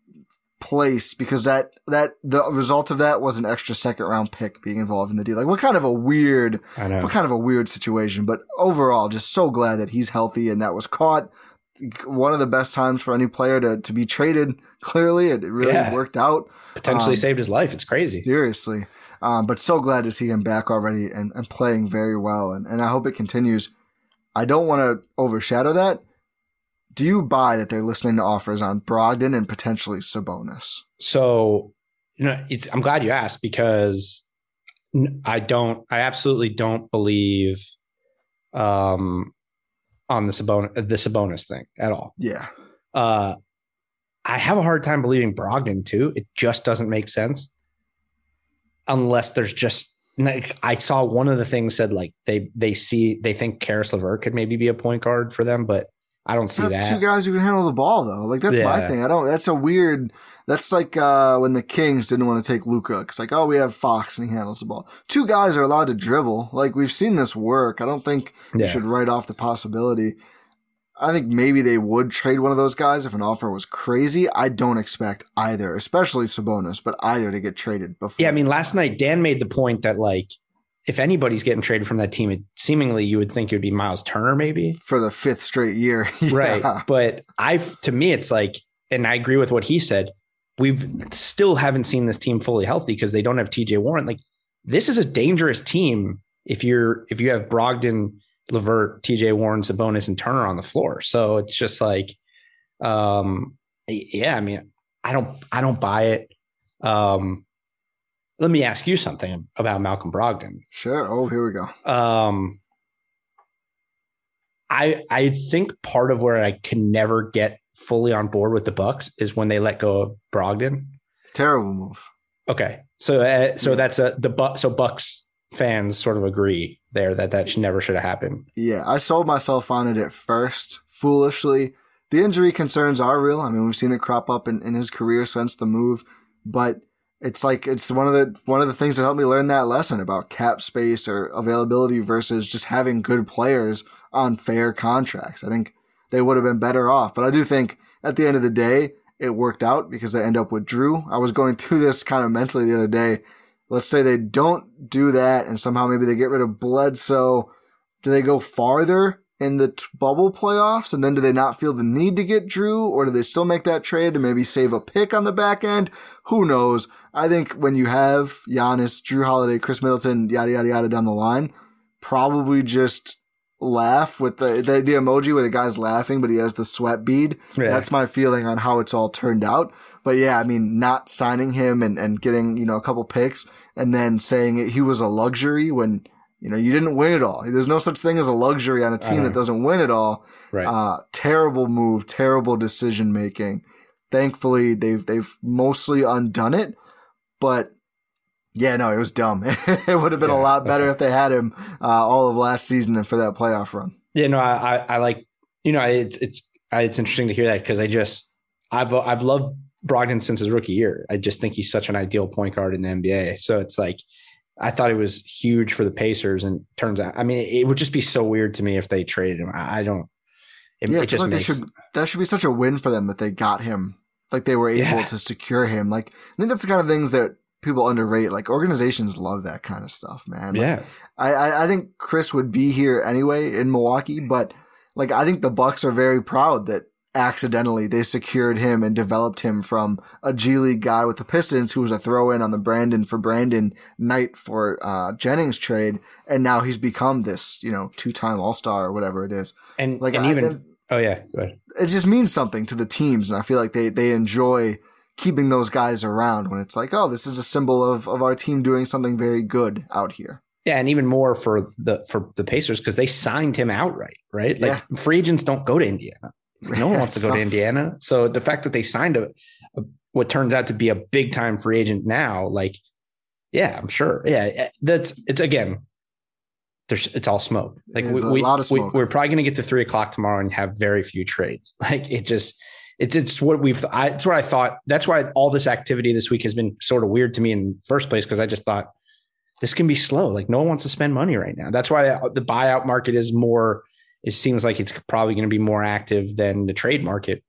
place because that that the result of that was an extra second round pick being involved in the deal. Like what kind of a weird I know. what kind of a weird situation. But overall, just so glad that he's healthy and that was caught. One of the best times for any player to, to be traded. Clearly, it really yeah. worked out. Potentially um, saved his life. It's crazy. Seriously. Um, but so glad to see him back already and, and playing very well. And, and I hope it continues. I don't want to overshadow that. Do you buy that they're listening to offers on Brogdon and potentially Sabonis? So, you know, it's, I'm glad you asked because I don't, I absolutely don't believe um, on the Sabonis, the Sabonis thing at all. Yeah. Uh, I have a hard time believing Brogdon too. It just doesn't make sense unless there's just, like I saw one of the things said like they, they see, they think Karis LeVert could maybe be a point guard for them, but I don't see that. Two guys who can handle the ball, though. Like, that's yeah. my thing. I don't, that's a weird, that's like uh, when the Kings didn't want to take Luka. It's like, oh, we have Fox and he handles the ball. Two guys are allowed to dribble. Like, we've seen this work. I don't think yeah. we should write off the possibility. I think maybe they would trade one of those guys if an offer was crazy. I don't expect either, especially Sabonis, but either to get traded before. Yeah, I mean, last night, Dan made the point that, like, if anybody's getting traded from that team, it seemingly you would think it would be Miles Turner maybe for the fifth straight year. yeah. Right. But I, to me, it's like, and I agree with what he said. We've still haven't seen this team fully healthy because they don't have T J Warren. Like this is a dangerous team. If you're, if you have Brogdon, LeVert, T J Warren, Sabonis and Turner on the floor. So it's just like, um, yeah, I mean, I don't, I don't buy it. Um, Let me ask you something about Malcolm Brogdon. Sure. Oh, here we go. Um, I I think part of where I can never get fully on board with the Bucks is when they let go of Brogdon. Terrible move. Okay, so uh, so yeah. that's a the Bu- so Bucks fans sort of agree there that that should, never should have happened. Yeah, I sold myself on it at first, foolishly. The injury concerns are real. I mean, we've seen it crop up in, in his career since the move, but. It's like it's one of the one of the things that helped me learn that lesson about cap space or availability versus just having good players on fair contracts. I think they would have been better off. But I do think at the end of the day, it worked out because they end up with Jrue. I was going through this kind of mentally the other day. Let's say they don't do that and somehow maybe they get rid of Bledsoe. Do they go farther in the t- bubble playoffs? And then do they not feel the need to get Jrue? Or do they still make that trade to maybe save a pick on the back end? Who knows? I think when you have Giannis, Jrue Holiday, Khris Middleton, yada, yada, yada down the line, probably just laugh with the, the, the emoji where the guy's laughing, but he has the sweat bead. Yeah. That's my feeling on how it's all turned out. But yeah, I mean, not signing him and, and getting, you know, a couple picks and then saying it, he was a luxury when, you know, you didn't win it all. There's no such thing as a luxury on a team uh-huh. that doesn't win it all. Right. Uh, terrible move, terrible decision making. Thankfully, they've, they've mostly undone it. But yeah, no, it was dumb. It would have been yeah, a lot better okay. if they had him uh, all of last season and for that playoff run. Yeah, no, I, I, I like, you know, it's it's it's interesting to hear that because I just I've I've loved Brogdon since his rookie year. I just think he's such an ideal point guard in the N B A. So it's like I thought it was huge for the Pacers, and turns out, I mean, it would just be so weird to me if they traded him. I, I don't. It, yeah, it just like makes, they should. That should be such a win for them that they got him. Like they were able yeah. to secure him. Like I think that's the kind of things that people underrate. Like organizations love that kind of stuff, man. Like, yeah, I I think Khris would be here anyway in Milwaukee, but like I think the Bucks are very proud that accidentally they secured him and developed him from a G League guy with the Pistons, who was a throw-in on the Brandon for Brandon Knight for uh, Jennings trade, and now he's become this you know two-time All Star or whatever it is. And like and I, even. And, Oh, yeah. Go ahead. It just means something to the teams. And I feel like they, they enjoy keeping those guys around when it's like, oh, this is a symbol of, of our team doing something very good out here. Yeah. And even more for the for the Pacers because they signed him outright, right? Like yeah. free agents don't go to Indiana. No one wants to go tough. to Indiana. So the fact that they signed a, what turns out to be a big time free agent now, like, yeah, I'm sure. Yeah. That's it's again, there's, it's all smoke. Like we, we, smoke. we, we're probably going to get to three o'clock tomorrow and have very few trades. Like it just, it's, it's what we've, I, it's what I thought. That's why all this activity this week has been sort of weird to me in the first place. Cause I just thought this can be slow. Like no one wants to spend money right now. That's why the buyout market is more, it seems like it's probably going to be more active than the trade market.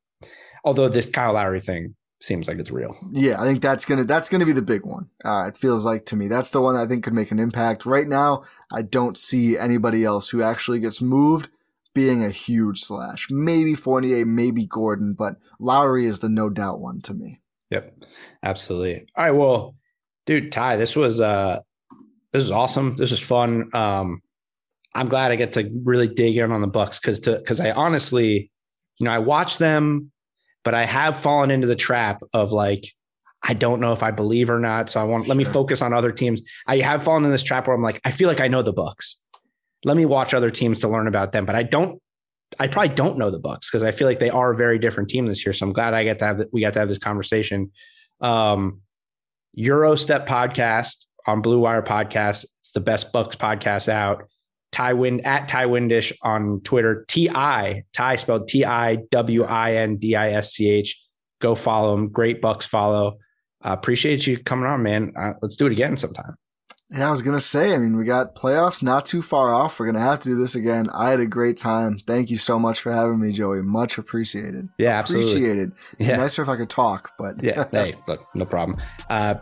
Although this Kyle Lowry thing seems like it's real. Yeah, I think that's gonna that's gonna be the big one. Uh, it feels like to me that's the one that I think could make an impact. Right now, I don't see anybody else who actually gets moved being a huge slash. Maybe Fournier, maybe Gordon, but Lowry is the no doubt one to me. Yep, absolutely. All right, well, dude, Ty, this was uh, this was awesome. This was fun. Um, I'm glad I get to really dig in on the Bucks because to because I honestly, you know, I watched them. But I have fallen into the trap of like, I don't know if I believe or not. So I want, sure. let me focus on other teams. I have fallen in this trap where I'm like, I feel like I know the Bucks. Let me watch other teams to learn about them. But I don't, I probably don't know the Bucks because I feel like they are a very different team this year. So I'm glad I get to have, we got to have this conversation. Um, Eurostep podcast on Blue Wire Podcast. It's the best Bucks podcast out. Ty Wind at Ty Windish on Twitter. T I Ty spelled T I W I N D I S C H. Go follow him. Great Bucks follow. Uh, appreciate you coming on, man. Uh, let's do it again sometime. Yeah, I was gonna say. I mean, we got playoffs not too far off. We're gonna have to do this again. I had a great time. Thank you so much for having me, Joey. Much appreciated. Yeah, absolutely. Appreciated. It'd be nicer if I could talk, but yeah. Hey, look, no problem. Uh,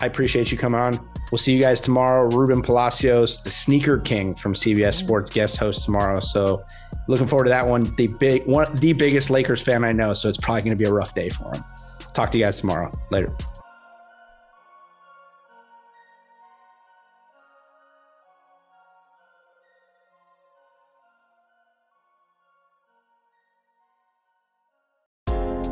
I appreciate you coming on. We'll see you guys tomorrow. Ruben Palacios, the sneaker king from C B S Sports, guest host tomorrow. So, looking forward to that one. The big one, the biggest Lakers fan I know. So it's probably gonna be a rough day for him. Talk to you guys tomorrow. Later.